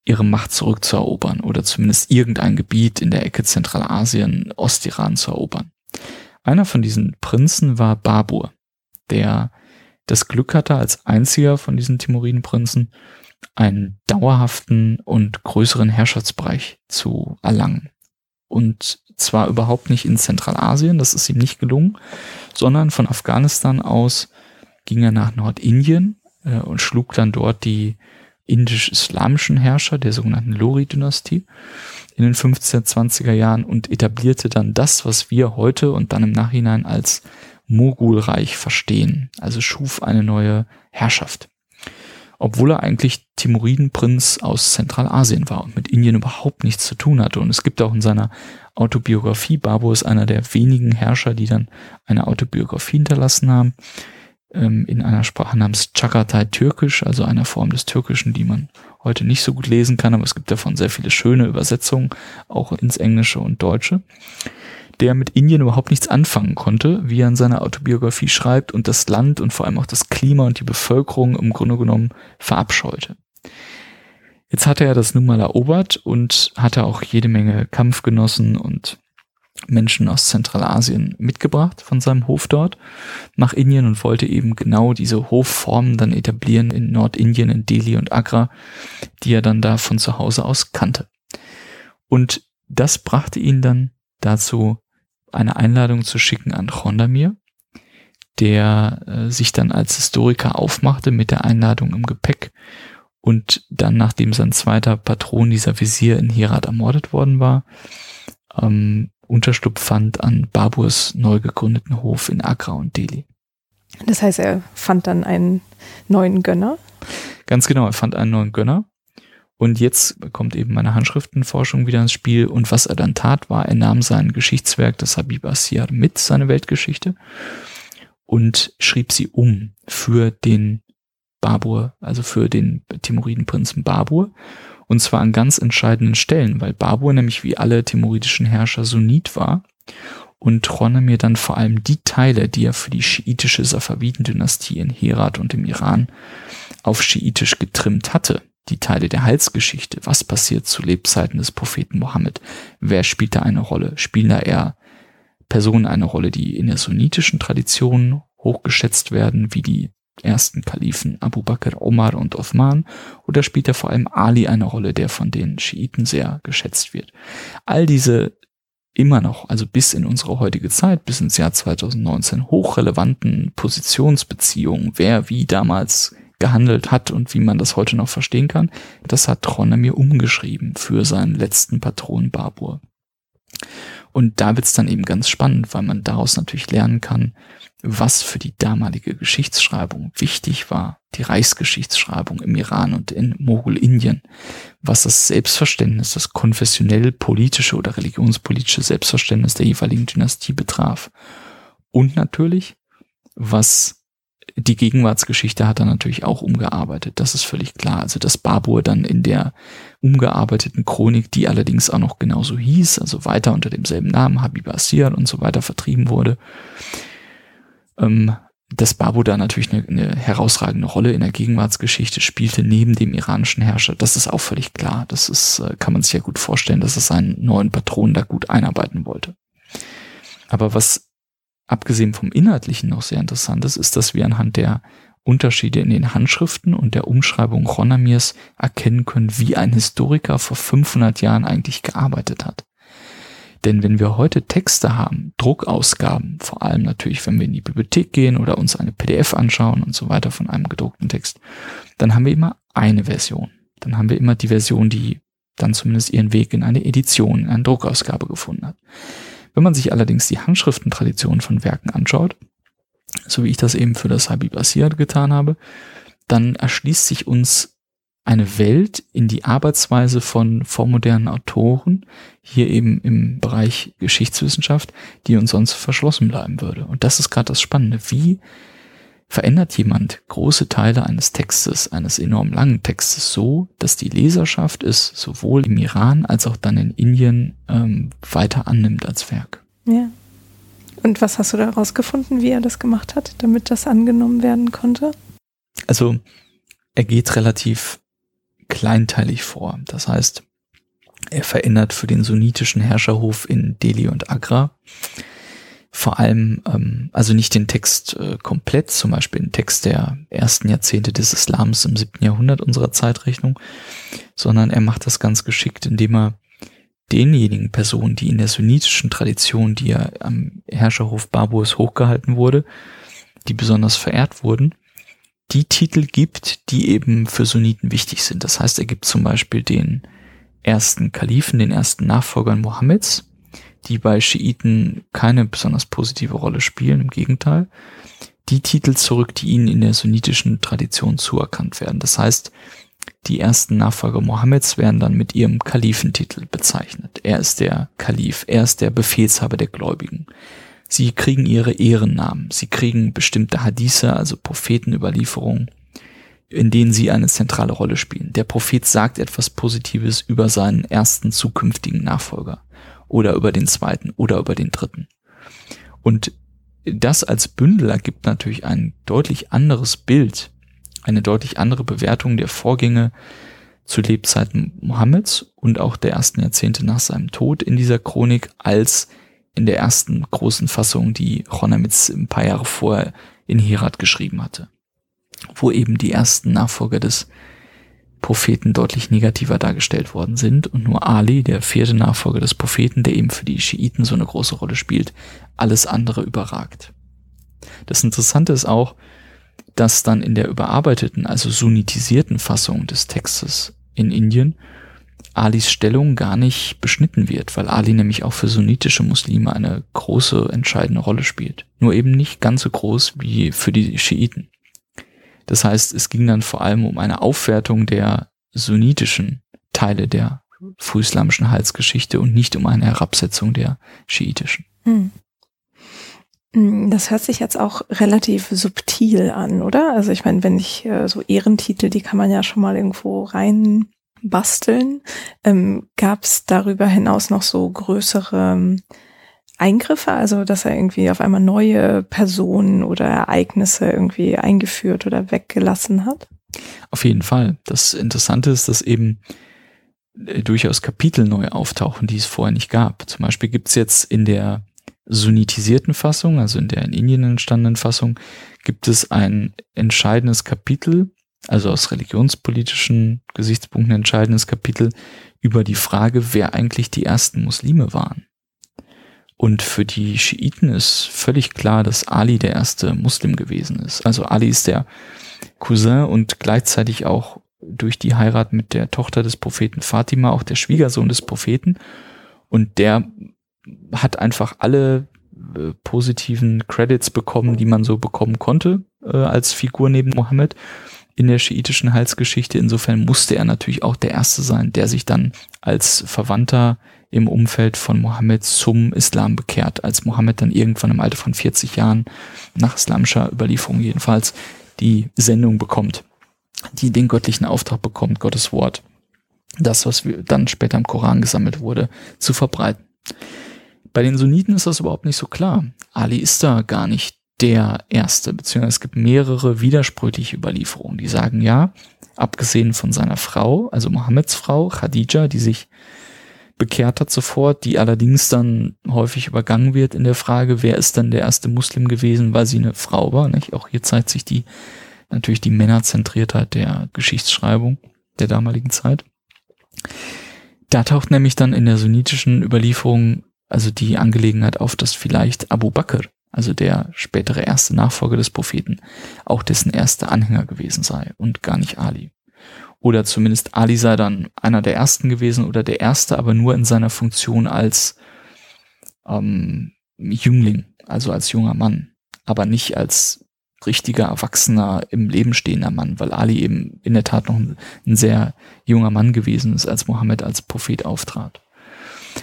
ihre Macht zurückzuerobern oder zumindest irgendein Gebiet in der Ecke Zentralasien, Ostiran zu erobern. Einer von diesen Prinzen war Babur, der das Glück hatte, als einziger von diesen Timuridenprinzen einen dauerhaften und größeren Herrschaftsbereich zu erlangen. Und zwar überhaupt nicht in Zentralasien, das ist ihm nicht gelungen, sondern von Afghanistan aus ging er nach Nordindien und schlug dann dort die indisch-islamischen Herrscher der sogenannten Lodi-Dynastie in den 1520er Jahren und etablierte dann das, was wir heute und dann im Nachhinein als Mogulreich verstehen. Also schuf eine neue Herrschaft. Obwohl er eigentlich Timuridenprinz aus Zentralasien war und mit Indien überhaupt nichts zu tun hatte. Und es gibt auch in seiner Autobiografie, Babur ist einer der wenigen Herrscher, die dann eine Autobiografie hinterlassen haben, in einer Sprache namens Tschagatai Türkisch, also einer Form des Türkischen, die man heute nicht so gut lesen kann, aber es gibt davon sehr viele schöne Übersetzungen, auch ins Englische und Deutsche, der mit Indien überhaupt nichts anfangen konnte, wie er in seiner Autobiografie schreibt, und das Land und vor allem auch das Klima und die Bevölkerung im Grunde genommen verabscheute. Jetzt hatte er das nun mal erobert und hatte auch jede Menge Kampfgenossen und Menschen aus Zentralasien mitgebracht von seinem Hof dort nach Indien und wollte eben genau diese Hofformen dann etablieren in Nordindien, in Delhi und Agra, die er dann da von zu Hause aus kannte. Und das brachte ihn dann dazu, eine Einladung zu schicken an Khwandamir, der sich dann als Historiker aufmachte mit der Einladung im Gepäck und dann, nachdem sein zweiter Patron, dieser Visier in Herat, ermordet worden war, Unterschlupf fand an Baburs neu gegründeten Hof in Agra und Delhi. Das heißt, er fand dann einen neuen Gönner? Ganz genau, er fand einen neuen Gönner. Und jetzt kommt eben meine Handschriftenforschung wieder ins Spiel. Und was er dann tat, war, er nahm sein Geschichtswerk, das Habib al-Siyar, mit, seine Weltgeschichte, und schrieb sie um für den Babur, also für den Timuridenprinzen Babur. Und zwar an ganz entscheidenden Stellen, weil Babur nämlich wie alle timuridischen Herrscher Sunnit war und Khwandamir dann vor allem die Teile, die er für die schiitische Safaviden-Dynastie in Herat und im Iran auf schiitisch getrimmt hatte, die Teile der Heilsgeschichte, was passiert zu Lebzeiten des Propheten Mohammed, wer spielt da eine Rolle, spielen da eher Personen eine Rolle, die in der sunnitischen Tradition hochgeschätzt werden, wie die ersten Kalifen Abu Bakr, Omar und Othman, oder spielt da vor allem Ali eine Rolle, der von den Schiiten sehr geschätzt wird. All diese immer noch, also bis in unsere heutige Zeit, bis ins Jahr 2019, hochrelevanten Positionsbeziehungen, wer wie damals gehandelt hat und wie man das heute noch verstehen kann, das hat Khwandamir umgeschrieben für seinen letzten Patron Babur. Und da wird's dann eben ganz spannend, weil man daraus natürlich lernen kann, was für die damalige Geschichtsschreibung wichtig war, die Reichsgeschichtsschreibung im Iran und in Mogulindien, was das Selbstverständnis, das konfessionell-politische oder religionspolitische Selbstverständnis der jeweiligen Dynastie betraf. Und natürlich, was die Gegenwartsgeschichte hat er natürlich auch umgearbeitet, das ist völlig klar. Also dass Babur dann in der umgearbeiteten Chronik, die allerdings auch noch genauso hieß, also weiter unter demselben Namen, Habib al-Siyar und so weiter, vertrieben wurde, dass Babur da natürlich eine herausragende Rolle in der Gegenwartsgeschichte spielte, neben dem iranischen Herrscher, das ist auch völlig klar. Das ist, kann man sich ja gut vorstellen, dass er seinen neuen Patron da gut einarbeiten wollte. Aber was abgesehen vom Inhaltlichen noch sehr interessant ist, dass wir anhand der Unterschiede in den Handschriften und der Umschreibung Khwandamirs erkennen können, wie ein Historiker vor 500 Jahren eigentlich gearbeitet hat. Denn wenn wir heute Texte haben, Druckausgaben, vor allem natürlich, wenn wir in die Bibliothek gehen oder uns eine PDF anschauen und so weiter von einem gedruckten Text, dann haben wir immer eine Version. Dann haben wir immer die Version, die dann zumindest ihren Weg in eine Edition, in eine Druckausgabe gefunden hat. Wenn man sich allerdings die Handschriftentradition von Werken anschaut, so wie ich das eben für das Habib al-Siyar getan habe, dann erschließt sich uns eine Welt in die Arbeitsweise von vormodernen Autoren, hier eben im Bereich Geschichtswissenschaft, die uns sonst verschlossen bleiben würde. Und das ist gerade das Spannende, wie verändert jemand große Teile eines Textes, eines enorm langen Textes so, dass die Leserschaft es sowohl im Iran als auch dann in Indien weiter annimmt als Werk. Ja. Und was hast du da rausgefunden, wie er das gemacht hat, damit das angenommen werden konnte? Also er geht relativ kleinteilig vor. Das heißt, er verändert für den sunnitischen Herrscherhof in Delhi und Agra vor allem, also nicht den Text komplett, zum Beispiel den Text der ersten Jahrzehnte des Islams im 7. Jahrhundert unserer Zeitrechnung, sondern er macht das ganz geschickt, indem er denjenigen Personen, die in der sunnitischen Tradition, die ja am Herrscherhof Baburs hochgehalten wurde, die besonders verehrt wurden, die Titel gibt, die eben für Sunniten wichtig sind. Das heißt, er gibt zum Beispiel den ersten Kalifen, den ersten Nachfolgern Mohammeds, die bei Schiiten keine besonders positive Rolle spielen, im Gegenteil, die Titel zurück, die ihnen in der sunnitischen Tradition zuerkannt werden. Das heißt, die ersten Nachfolger Mohammeds werden dann mit ihrem Kalifentitel bezeichnet. Er ist der Kalif, er ist der Befehlshaber der Gläubigen. Sie kriegen ihre Ehrennamen, sie kriegen bestimmte Hadithe, also Prophetenüberlieferungen, in denen sie eine zentrale Rolle spielen. Der Prophet sagt etwas Positives über seinen ersten zukünftigen Nachfolger oder über den zweiten oder über den dritten. Und das als Bündel ergibt natürlich ein deutlich anderes Bild, eine deutlich andere Bewertung der Vorgänge zu Lebzeiten Mohammeds und auch der ersten Jahrzehnte nach seinem Tod in dieser Chronik als in der ersten großen Fassung, die Khwandamir ein paar Jahre vorher in Herat geschrieben hatte, wo eben die ersten Nachfolger des Propheten deutlich negativer dargestellt worden sind und nur Ali, der vierte Nachfolger des Propheten, der eben für die Schiiten so eine große Rolle spielt, alles andere überragt. Das Interessante ist auch, dass dann in der überarbeiteten, also sunnitisierten Fassung des Textes in Indien Alis Stellung gar nicht beschnitten wird, weil Ali nämlich auch für sunnitische Muslime eine große, entscheidende Rolle spielt. Nur eben nicht ganz so groß wie für die Schiiten. Das heißt, es ging dann vor allem um eine Aufwertung der sunnitischen Teile der frühislamischen Heilsgeschichte und nicht um eine Herabsetzung der schiitischen. Hm. Das hört sich jetzt auch relativ subtil an, oder? Also ich meine, wenn ich so Ehrentitel, die kann man ja schon mal irgendwo rein basteln. Gab es darüber hinaus noch so größere Eingriffe, also dass er irgendwie auf einmal neue Personen oder Ereignisse irgendwie eingeführt oder weggelassen hat? Auf jeden Fall. Das Interessante ist, dass eben durchaus Kapitel neu auftauchen, die es vorher nicht gab. Zum Beispiel gibt es jetzt in der sunnitisierten Fassung, also in der in Indien entstandenen Fassung, gibt es ein entscheidendes Kapitel, also aus religionspolitischen Gesichtspunkten ein entscheidendes Kapitel über die Frage, wer eigentlich die ersten Muslime waren. Und für die Schiiten ist völlig klar, dass Ali der erste Muslim gewesen ist. Also Ali ist der Cousin und gleichzeitig auch durch die Heirat mit der Tochter des Propheten Fatima auch der Schwiegersohn des Propheten. Und der hat einfach alle positiven Credits bekommen, die man so bekommen konnte, als Figur neben Mohammed in der schiitischen Heilsgeschichte. Insofern musste er natürlich auch der Erste sein, der sich dann als Verwandter im Umfeld von Mohammed zum Islam bekehrt, als Mohammed dann irgendwann im Alter von 40 Jahren, nach islamischer Überlieferung jedenfalls, die Sendung bekommt, die den göttlichen Auftrag bekommt, Gottes Wort, das, was dann später im Koran gesammelt wurde, zu verbreiten. Bei den Sunniten ist das überhaupt nicht so klar. Ali ist da gar nicht der erste, beziehungsweise es gibt mehrere widersprüchliche Überlieferungen, die sagen, ja, abgesehen von seiner Frau, also Mohammeds Frau, Khadija, die sich bekehrt hat sofort, die allerdings dann häufig übergangen wird in der Frage, wer ist dann der erste Muslim gewesen, weil sie eine Frau war, nicht? Auch hier zeigt sich natürlich die Männerzentriertheit der Geschichtsschreibung der damaligen Zeit. Da taucht nämlich dann in der sunnitischen Überlieferung also die Angelegenheit auf, dass vielleicht Abu Bakr, also der spätere erste Nachfolger des Propheten, auch dessen erster Anhänger gewesen sei und gar nicht Ali. Oder zumindest Ali sei dann einer der ersten gewesen oder der erste, aber nur in seiner Funktion als Jüngling, also als junger Mann, aber nicht als richtiger, erwachsener, im Leben stehender Mann, weil Ali eben in der Tat noch ein sehr junger Mann gewesen ist, als Mohammed als Prophet auftrat.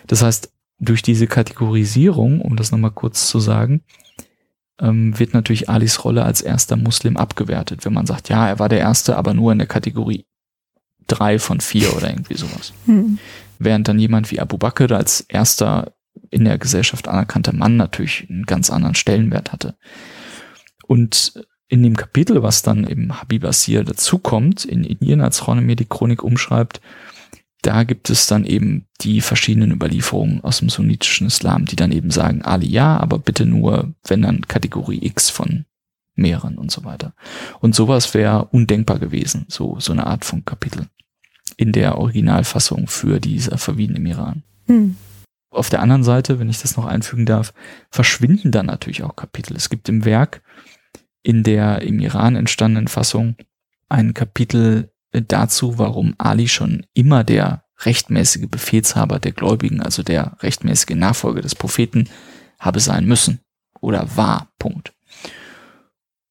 Das heißt, durch diese Kategorisierung, um das nochmal kurz zu sagen, wird natürlich Alis Rolle als erster Muslim abgewertet, wenn man sagt, ja, er war der Erste, aber nur in der Kategorie 3 von 4 oder irgendwie sowas. Während dann jemand wie Abu Bakr als erster in der Gesellschaft anerkannter Mann natürlich einen ganz anderen Stellenwert hatte. Und in dem Kapitel, was dann eben Habib al-Siyar dazukommt, in Indien, als Khwandamir die Chronik umschreibt, da gibt es dann eben die verschiedenen Überlieferungen aus dem sunnitischen Islam, die dann eben sagen, Ali ja, aber bitte nur, wenn dann Kategorie X von mehreren und so weiter. Und sowas wäre undenkbar gewesen, so eine Art von Kapitel in der Originalfassung für die Safaviden im Iran. Auf der anderen Seite, wenn ich das noch einfügen darf, verschwinden dann natürlich auch Kapitel. Es gibt im Werk in der im Iran entstandenen Fassung ein Kapitel dazu, warum Ali schon immer der rechtmäßige Befehlshaber der Gläubigen, also der rechtmäßige Nachfolger des Propheten, habe sein müssen oder war, Punkt.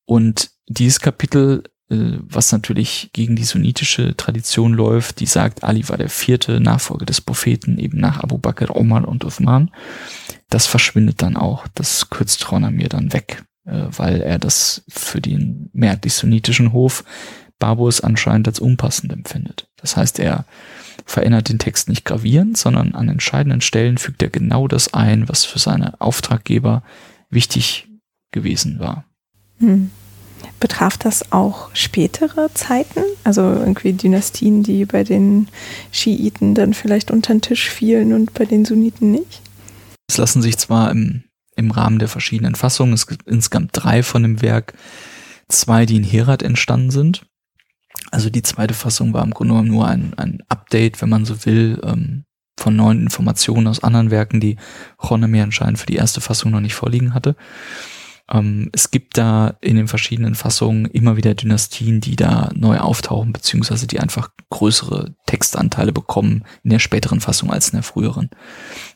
Und dieses Kapitel, was natürlich gegen die sunnitische Tradition läuft, die sagt, Ali war der 4. Nachfolger des Propheten, eben nach Abu Bakr, Omar und Uthman. Das verschwindet dann auch, das kürzt Khwandamir dann weg, weil er das für den mehrheitlich sunnitischen Hof Baburs anscheinend als unpassend empfindet. Das heißt, er verändert den Text nicht gravierend, sondern an entscheidenden Stellen fügt er genau das ein, was für seine Auftraggeber wichtig gewesen war. Betraf das auch spätere Zeiten, also irgendwie Dynastien, die bei den Schiiten dann vielleicht unter den Tisch fielen und bei den Sunniten nicht? Es lassen sich zwar im Rahmen der verschiedenen Fassungen, es gibt insgesamt 3 von dem Werk, 2, die in Herat entstanden sind. Also die zweite Fassung war im Grunde genommen nur ein Update, wenn man so will, von neuen Informationen aus anderen Werken, die Khwandamir anscheinend für die erste Fassung noch nicht vorliegen hatte. Es gibt da in den verschiedenen Fassungen immer wieder Dynastien, die da neu auftauchen, beziehungsweise die einfach größere Textanteile bekommen in der späteren Fassung als in der früheren.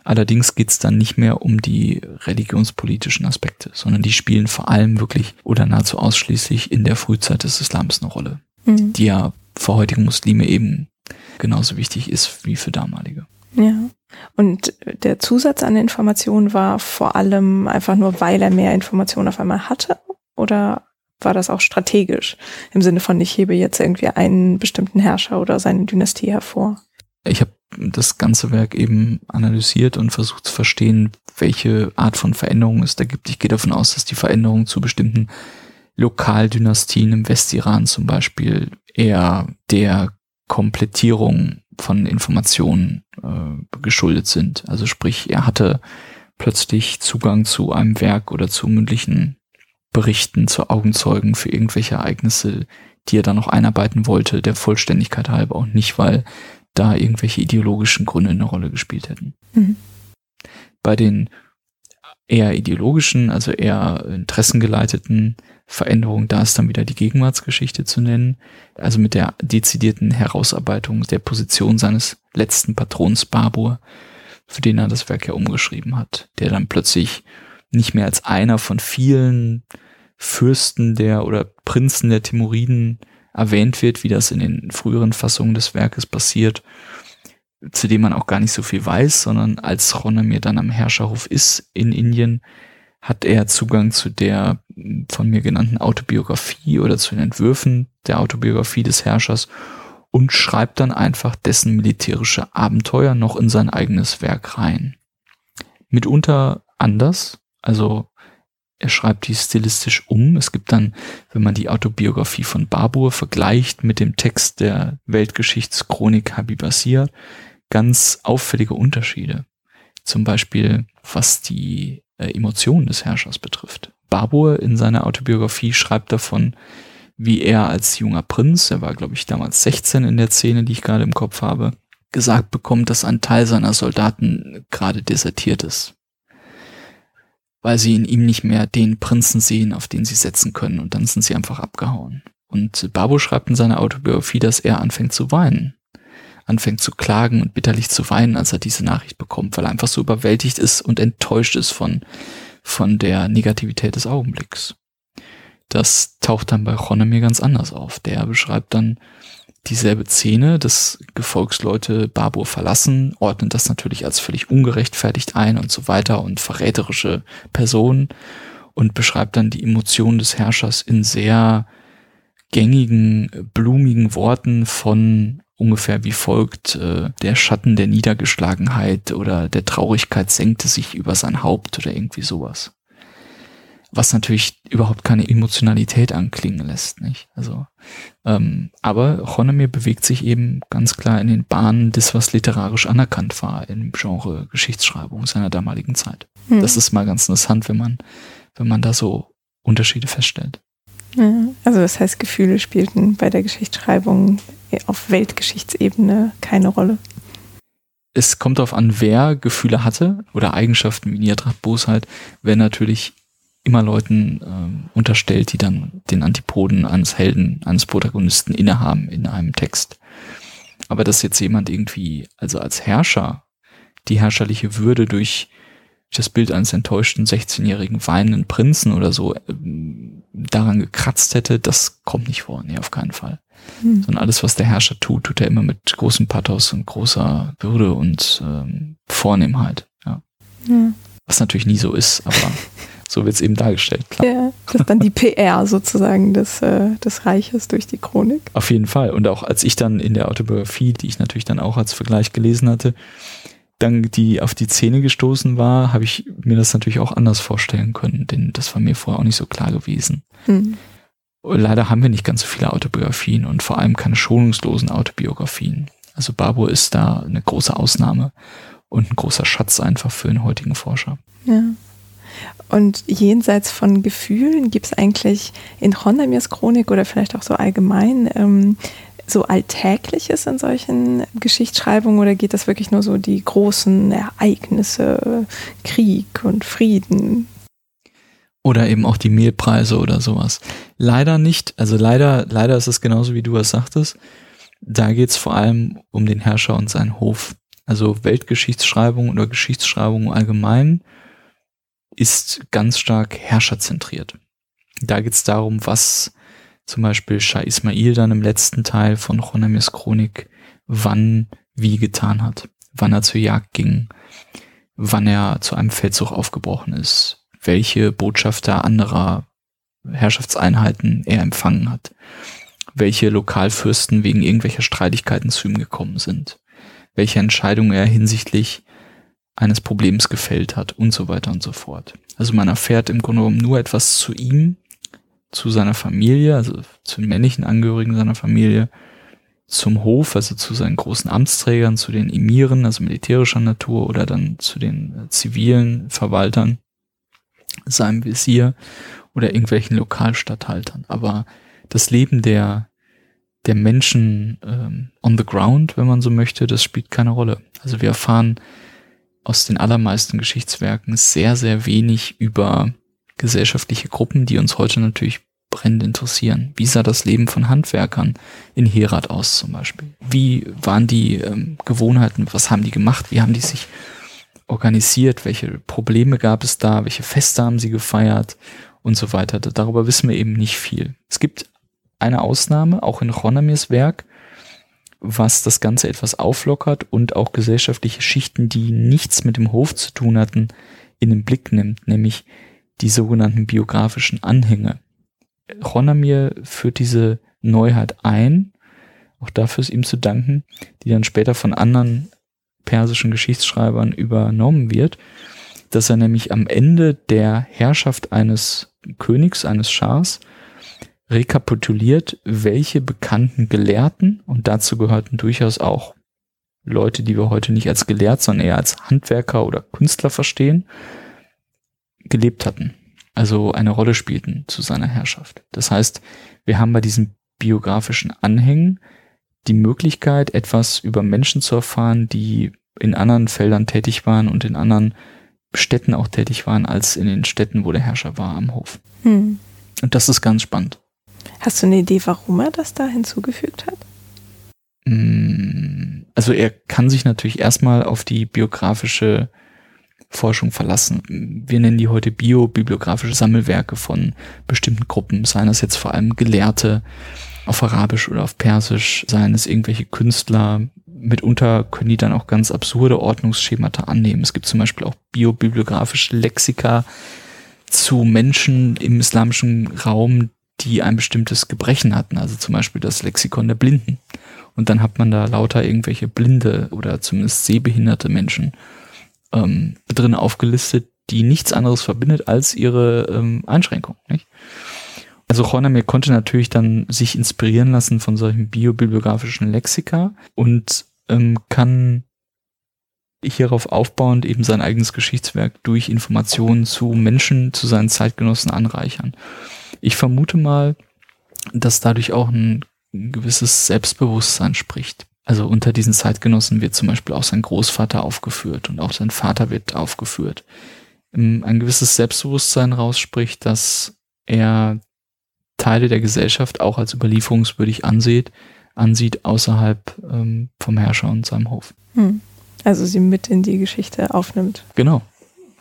Allerdings geht es dann nicht mehr um die religionspolitischen Aspekte, sondern die spielen vor allem wirklich oder nahezu ausschließlich in der Frühzeit des Islams eine Rolle, die ja für heutige Muslime eben genauso wichtig ist wie für damalige. Ja, und der Zusatz an Informationen war vor allem einfach nur, weil er mehr Informationen auf einmal hatte? Oder war das auch strategisch? Im Sinne von, ich hebe jetzt irgendwie einen bestimmten Herrscher oder seine Dynastie hervor? Ich habe das ganze Werk eben analysiert und versucht zu verstehen, welche Art von Veränderungen es da gibt. Ich gehe davon aus, dass die Veränderungen zu bestimmten Lokaldynastien im Westiran zum Beispiel eher der Komplettierung von Informationen geschuldet sind. Also sprich, er hatte plötzlich Zugang zu einem Werk oder zu mündlichen Berichten, zu Augenzeugen für irgendwelche Ereignisse, die er dann noch einarbeiten wollte, der Vollständigkeit halber und nicht, weil da irgendwelche ideologischen Gründe eine Rolle gespielt hätten. Bei den eher ideologischen, also eher interessengeleiteten Veränderungen, da ist dann wieder die Gegenwartsgeschichte zu nennen, also mit der dezidierten Herausarbeitung der Position seines letzten Patrons Babur, für den er das Werk ja umgeschrieben hat, der dann plötzlich nicht mehr als einer von vielen Fürsten der oder Prinzen der Timuriden erwähnt wird, wie das in den früheren Fassungen des Werkes passiert, zu dem man auch gar nicht so viel weiß, sondern als Khwandamir dann am Herrscherhof ist in Indien, hat er Zugang zu der von mir genannten Autobiografie oder zu den Entwürfen der Autobiografie des Herrschers und schreibt dann einfach dessen militärische Abenteuer noch in sein eigenes Werk rein. Mitunter anders, also er schreibt die stilistisch um. Es gibt dann, wenn man die Autobiografie von Babur vergleicht mit dem Text der Weltgeschichtschronik Habib al-Siyar, ganz auffällige Unterschiede. Zum Beispiel, was die Emotionen des Herrschers betrifft. Babur in seiner Autobiografie schreibt davon, wie er als junger Prinz, er war glaube ich damals 16 in der Szene, die ich gerade im Kopf habe, gesagt bekommt, dass ein Teil seiner Soldaten gerade desertiert ist, weil sie in ihm nicht mehr den Prinzen sehen, auf den sie setzen können, und dann sind sie einfach abgehauen. Und Babur schreibt in seiner Autobiografie, dass er anfängt zu weinen, anfängt zu klagen und bitterlich zu weinen, als er diese Nachricht bekommt, weil er einfach so überwältigt ist und enttäuscht ist von der Negativität des Augenblicks. Das taucht dann bei Khwandamir ganz anders auf. Der beschreibt dann dieselbe Szene, dass Gefolgsleute Babur verlassen, ordnet das natürlich als völlig ungerechtfertigt ein und so weiter und verräterische Personen und beschreibt dann die Emotionen des Herrschers in sehr gängigen, blumigen Worten von ungefähr wie folgt: Der Schatten der Niedergeschlagenheit oder der Traurigkeit senkte sich über sein Haupt oder irgendwie sowas. Was natürlich überhaupt keine Emotionalität anklingen lässt, nicht? Also, aber Khwandamir bewegt sich eben ganz klar in den Bahnen des, was literarisch anerkannt war im Genre Geschichtsschreibung seiner damaligen Zeit. Hm. Das ist mal ganz interessant, wenn man da so Unterschiede feststellt. Ja, also das heißt, Gefühle spielten bei der Geschichtsschreibung auf Weltgeschichtsebene keine Rolle. Es kommt darauf an, wer Gefühle hatte oder Eigenschaften wie Niedertracht, Bosheit, wer natürlich immer Leuten unterstellt, die dann den Antipoden eines Helden, eines Protagonisten innehaben in einem Text. Aber dass jetzt jemand irgendwie, also als Herrscher, die herrscherliche Würde durch das Bild eines enttäuschten 16-jährigen weinenden Prinzen oder so daran gekratzt hätte, das kommt nicht vor, nee, auf keinen Fall. Hm. Sondern alles, was der Herrscher tut, tut er immer mit großem Pathos und großer Würde und Vornehmheit. Ja. Ja. Was natürlich nie so ist, aber so wird es eben dargestellt, klar. Ja, das ist dann die PR sozusagen des Reiches durch die Chronik. Auf jeden Fall. Und auch als ich dann in der Autobiografie, die ich natürlich dann auch als Vergleich gelesen hatte, dann die auf die Szene gestoßen war, habe ich mir das natürlich auch anders vorstellen können, denn das war mir vorher auch nicht so klar gewesen. Hm. Leider haben wir nicht ganz so viele Autobiografien und vor allem keine schonungslosen Autobiografien. Also Babur ist da eine große Ausnahme und ein großer Schatz einfach für den heutigen Forscher. Ja. Und jenseits von Gefühlen gibt es eigentlich in Khwandamirs Chronik oder vielleicht auch so allgemein so Alltägliches in solchen Geschichtsschreibungen, oder geht das wirklich nur so die großen Ereignisse, Krieg und Frieden? Oder eben auch die Mehlpreise oder sowas. Leider nicht, also leider ist es genauso, wie du es sagtest. Da geht es vor allem um den Herrscher und seinen Hof. Also Weltgeschichtsschreibung oder Geschichtsschreibung allgemein ist ganz stark herrscherzentriert. Da geht es darum, was zum Beispiel Shah Ismail dann im letzten Teil von Khwandamirs Chronik wann wie getan hat. Wann er zur Jagd ging, wann er zu einem Feldzug aufgebrochen ist, welche Botschafter anderer Herrschaftseinheiten er empfangen hat, welche Lokalfürsten wegen irgendwelcher Streitigkeiten zu ihm gekommen sind, welche Entscheidungen er hinsichtlich eines Problems gefällt hat und so weiter und so fort. Also man erfährt im Grunde genommen nur etwas zu ihm, zu seiner Familie, also zu den männlichen Angehörigen seiner Familie, zum Hof, also zu seinen großen Amtsträgern, zu den Emiren, also militärischer Natur, oder dann zu den zivilen Verwaltern, seinem Visier oder irgendwelchen Lokalstatthaltern. Aber das Leben der Menschen on the ground, wenn man so möchte, das spielt keine Rolle. Also wir erfahren aus den allermeisten Geschichtswerken sehr, sehr wenig über gesellschaftliche Gruppen, die uns heute natürlich brennend interessieren. Wie sah das Leben von Handwerkern in Herat aus zum Beispiel? Wie waren die Gewohnheiten? Was haben die gemacht? Wie haben die sich organisiert? Welche Probleme gab es da? Welche Feste haben sie gefeiert? Und so weiter. Darüber wissen wir eben nicht viel. Es gibt eine Ausnahme, auch in Khwandamirs Werk, was das Ganze etwas auflockert und auch gesellschaftliche Schichten, die nichts mit dem Hof zu tun hatten, in den Blick nimmt, nämlich die sogenannten biografischen Anhänge. Khwandamir führt diese Neuheit ein, auch dafür ist ihm zu danken, die dann später von anderen persischen Geschichtsschreibern übernommen wird, dass er nämlich am Ende der Herrschaft eines Königs, eines Schahs, rekapituliert, welche bekannten Gelehrten, und dazu gehörten durchaus auch Leute, die wir heute nicht als gelehrt, sondern eher als Handwerker oder Künstler verstehen, gelebt hatten, also eine Rolle spielten zu seiner Herrschaft. Das heißt, wir haben bei diesen biografischen Anhängen die Möglichkeit, etwas über Menschen zu erfahren, die in anderen Feldern tätig waren und in anderen Städten auch tätig waren, als in den Städten, wo der Herrscher war, am Hof. Hm. Und das ist ganz spannend. Hast du eine Idee, warum er das da hinzugefügt hat? Also er kann sich natürlich erstmal auf die biografische Forschung verlassen. Wir nennen die heute bibliografische Sammelwerke von bestimmten Gruppen, seien das jetzt vor allem Gelehrte auf Arabisch oder auf Persisch, seien es irgendwelche Künstler. Mitunter können die dann auch ganz absurde Ordnungsschemata annehmen. Es gibt zum Beispiel auch biobibliografische Lexika, zu Menschen im islamischen Raum, die ein bestimmtes Gebrechen hatten, also zum Beispiel das Lexikon der Blinden. Und dann hat man da lauter irgendwelche blinde oder zumindest sehbehinderte Menschen drin aufgelistet, die nichts anderes verbindet als ihre Einschränkung. Nicht? Also Khwandamir konnte natürlich dann sich inspirieren lassen von solchen biobibliografischen Lexika und kann hierauf aufbauend eben sein eigenes Geschichtswerk durch Informationen zu Menschen, zu seinen Zeitgenossen anreichern. Ich vermute mal, dass dadurch auch ein gewisses Selbstbewusstsein spricht. Also unter diesen Zeitgenossen wird zum Beispiel auch sein Großvater aufgeführt und auch sein Vater wird aufgeführt. Ein gewisses Selbstbewusstsein rausspricht, dass er Teile der Gesellschaft auch als überlieferungswürdig ansieht außerhalb vom Herrscher und seinem Hof. Also sie mit in die Geschichte aufnimmt. Genau.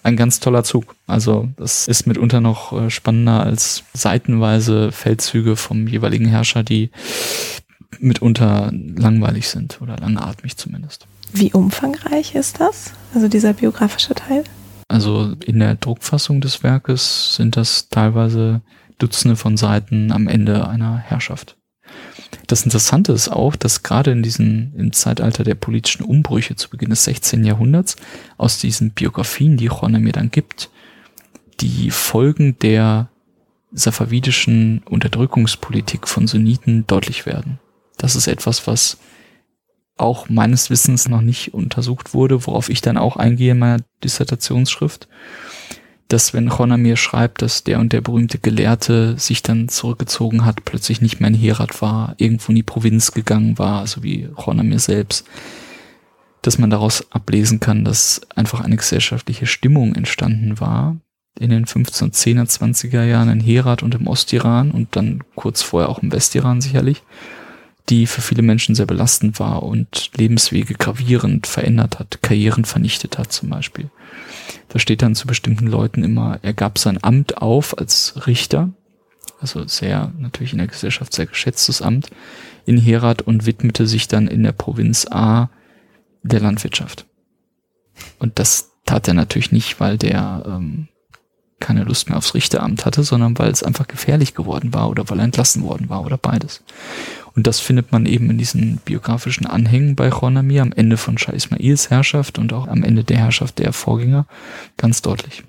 Ein ganz toller Zug. Also das ist mitunter noch spannender als seitenweise Feldzüge vom jeweiligen Herrscher, die mitunter langweilig sind oder langatmig zumindest. Wie umfangreich ist das? Also dieser biografische Teil? Also in der Druckfassung des Werkes sind das teilweise Dutzende von Seiten am Ende einer Herrschaft. Das Interessante ist auch, dass gerade in im Zeitalter der politischen Umbrüche zu Beginn des 16. Jahrhunderts aus diesen Biografien, die Khwandamir dann gibt, die Folgen der safavidischen Unterdrückungspolitik von Sunniten deutlich werden. Das ist etwas, was auch meines Wissens noch nicht untersucht wurde, worauf ich dann auch eingehe in meiner Dissertationsschrift, dass wenn Khwandamir schreibt, dass der und der berühmte Gelehrte sich dann zurückgezogen hat, plötzlich nicht mehr in Herat war, irgendwo in die Provinz gegangen war, so wie Khwandamir selbst, dass man daraus ablesen kann, dass einfach eine gesellschaftliche Stimmung entstanden war in den 1510er, 20er Jahren in Herat und im Ostiran und dann kurz vorher auch im Westiran sicherlich, die für viele Menschen sehr belastend war und Lebenswege gravierend verändert hat, Karrieren vernichtet hat zum Beispiel. Da steht dann zu bestimmten Leuten immer, er gab sein Amt auf als Richter, also sehr natürlich in der Gesellschaft sehr geschätztes Amt, in Herat und widmete sich dann in der Provinz A der Landwirtschaft. Und das tat er natürlich nicht, weil der keine Lust mehr aufs Richteramt hatte, sondern weil es einfach gefährlich geworden war oder weil er entlassen worden war oder beides. Und das findet man eben in diesen biografischen Anhängen bei Khwandamir am Ende von Shah Ismails Herrschaft und auch am Ende der Herrschaft der Vorgänger ganz deutlich.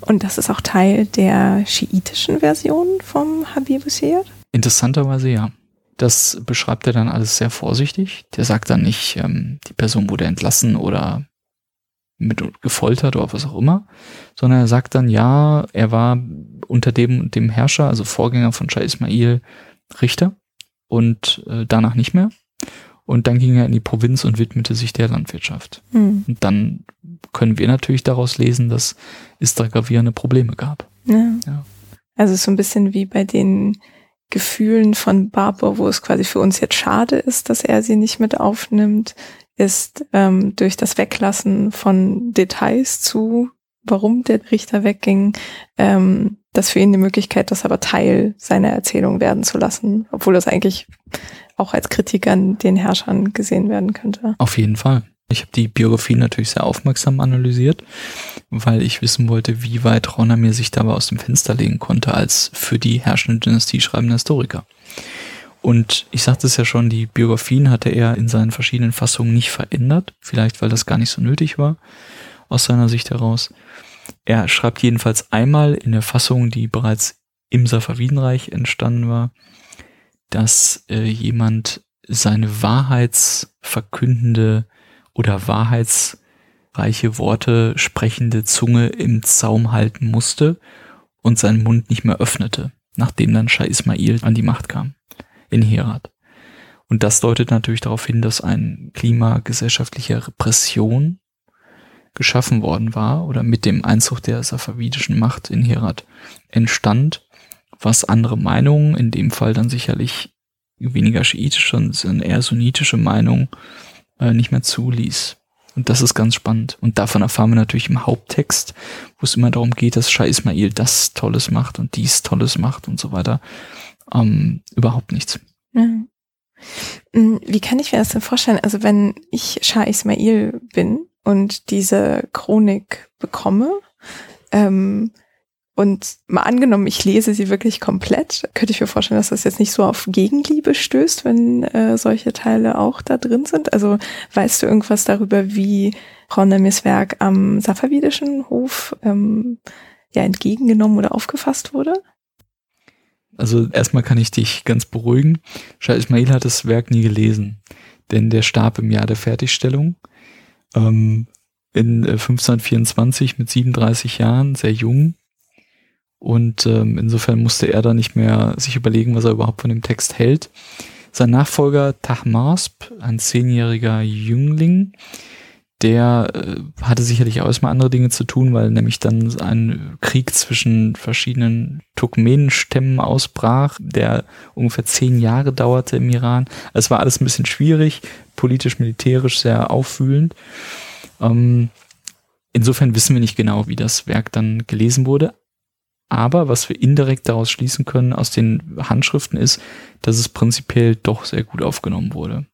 Und das ist auch Teil der schiitischen Version vom Habib al-Siyar? Interessanterweise ja. Das beschreibt er dann alles sehr vorsichtig. Der sagt dann nicht, die Person wurde entlassen oder mit gefoltert oder was auch immer, sondern er sagt dann, ja, er war unter dem Herrscher, also Vorgänger von Shah Ismail, Richter und danach nicht mehr. Und dann ging er in die Provinz und widmete sich der Landwirtschaft. Und dann können wir natürlich daraus lesen, dass es da gravierende Probleme gab. Ja. Ja. Also so ein bisschen wie bei den Gefühlen von Babur, wo es quasi für uns jetzt schade ist, dass er sie nicht mit aufnimmt, ist durch das Weglassen von Details zu, warum der Richter wegging, das für ihn die Möglichkeit, das aber Teil seiner Erzählung werden zu lassen, obwohl das eigentlich auch als Kritik an den Herrschern gesehen werden könnte. Auf jeden Fall. Ich habe die Biografie natürlich sehr aufmerksam analysiert, weil ich wissen wollte, wie weit Khwandamir sich dabei aus dem Fenster legen konnte als für die herrschende Dynastie schreibender Historiker. Und ich sagte es ja schon, die Biografien hatte er in seinen verschiedenen Fassungen nicht verändert, vielleicht weil das gar nicht so nötig war, aus seiner Sicht heraus. Er schreibt jedenfalls einmal in der Fassung, die bereits im Safavidenreich entstanden war, dass jemand seine wahrheitsverkündende oder wahrheitsreiche Worte sprechende Zunge im Zaum halten musste und seinen Mund nicht mehr öffnete, nachdem dann Shah Ismail an die Macht kam in Herat. Und das deutet natürlich darauf hin, dass ein Klima gesellschaftlicher Repression geschaffen worden war oder mit dem Einzug der safavidischen Macht in Herat entstand, was andere Meinungen, in dem Fall dann sicherlich weniger schiitische und eher sunnitische Meinungen, nicht mehr zuließ. Und das ist ganz spannend. Und davon erfahren wir natürlich im Haupttext, wo es immer darum geht, dass Shah Ismail das Tolles macht und dies Tolles macht und so weiter. Überhaupt nichts. Ja. Wie kann ich mir das denn vorstellen? Also wenn ich Shah Ismail bin und diese Chronik bekomme, Und mal angenommen, ich lese sie wirklich komplett, könnte ich mir vorstellen, dass das jetzt nicht so auf Gegenliebe stößt, wenn solche Teile auch da drin sind. Also weißt du irgendwas darüber, wie Khwandamirs Werk am safavidischen Hof entgegengenommen oder aufgefasst wurde? Also erstmal kann ich dich ganz beruhigen. Shah Ismail hat das Werk nie gelesen, denn der starb im Jahr der Fertigstellung. In 1524 mit 37 Jahren, sehr jung. Und insofern musste er da nicht mehr sich überlegen, was er überhaupt von dem Text hält. Sein Nachfolger Tahmasp, ein 10-jähriger Jüngling, der hatte sicherlich auch erstmal andere Dinge zu tun, weil nämlich dann ein Krieg zwischen verschiedenen Turkmenenstämmen ausbrach, der ungefähr 10 Jahre dauerte im Iran. Es war alles ein bisschen schwierig, politisch, militärisch sehr aufwühlend. Insofern wissen wir nicht genau, wie das Werk dann gelesen wurde. Aber was wir indirekt daraus schließen können aus den Handschriften ist, dass es prinzipiell doch sehr gut aufgenommen wurde.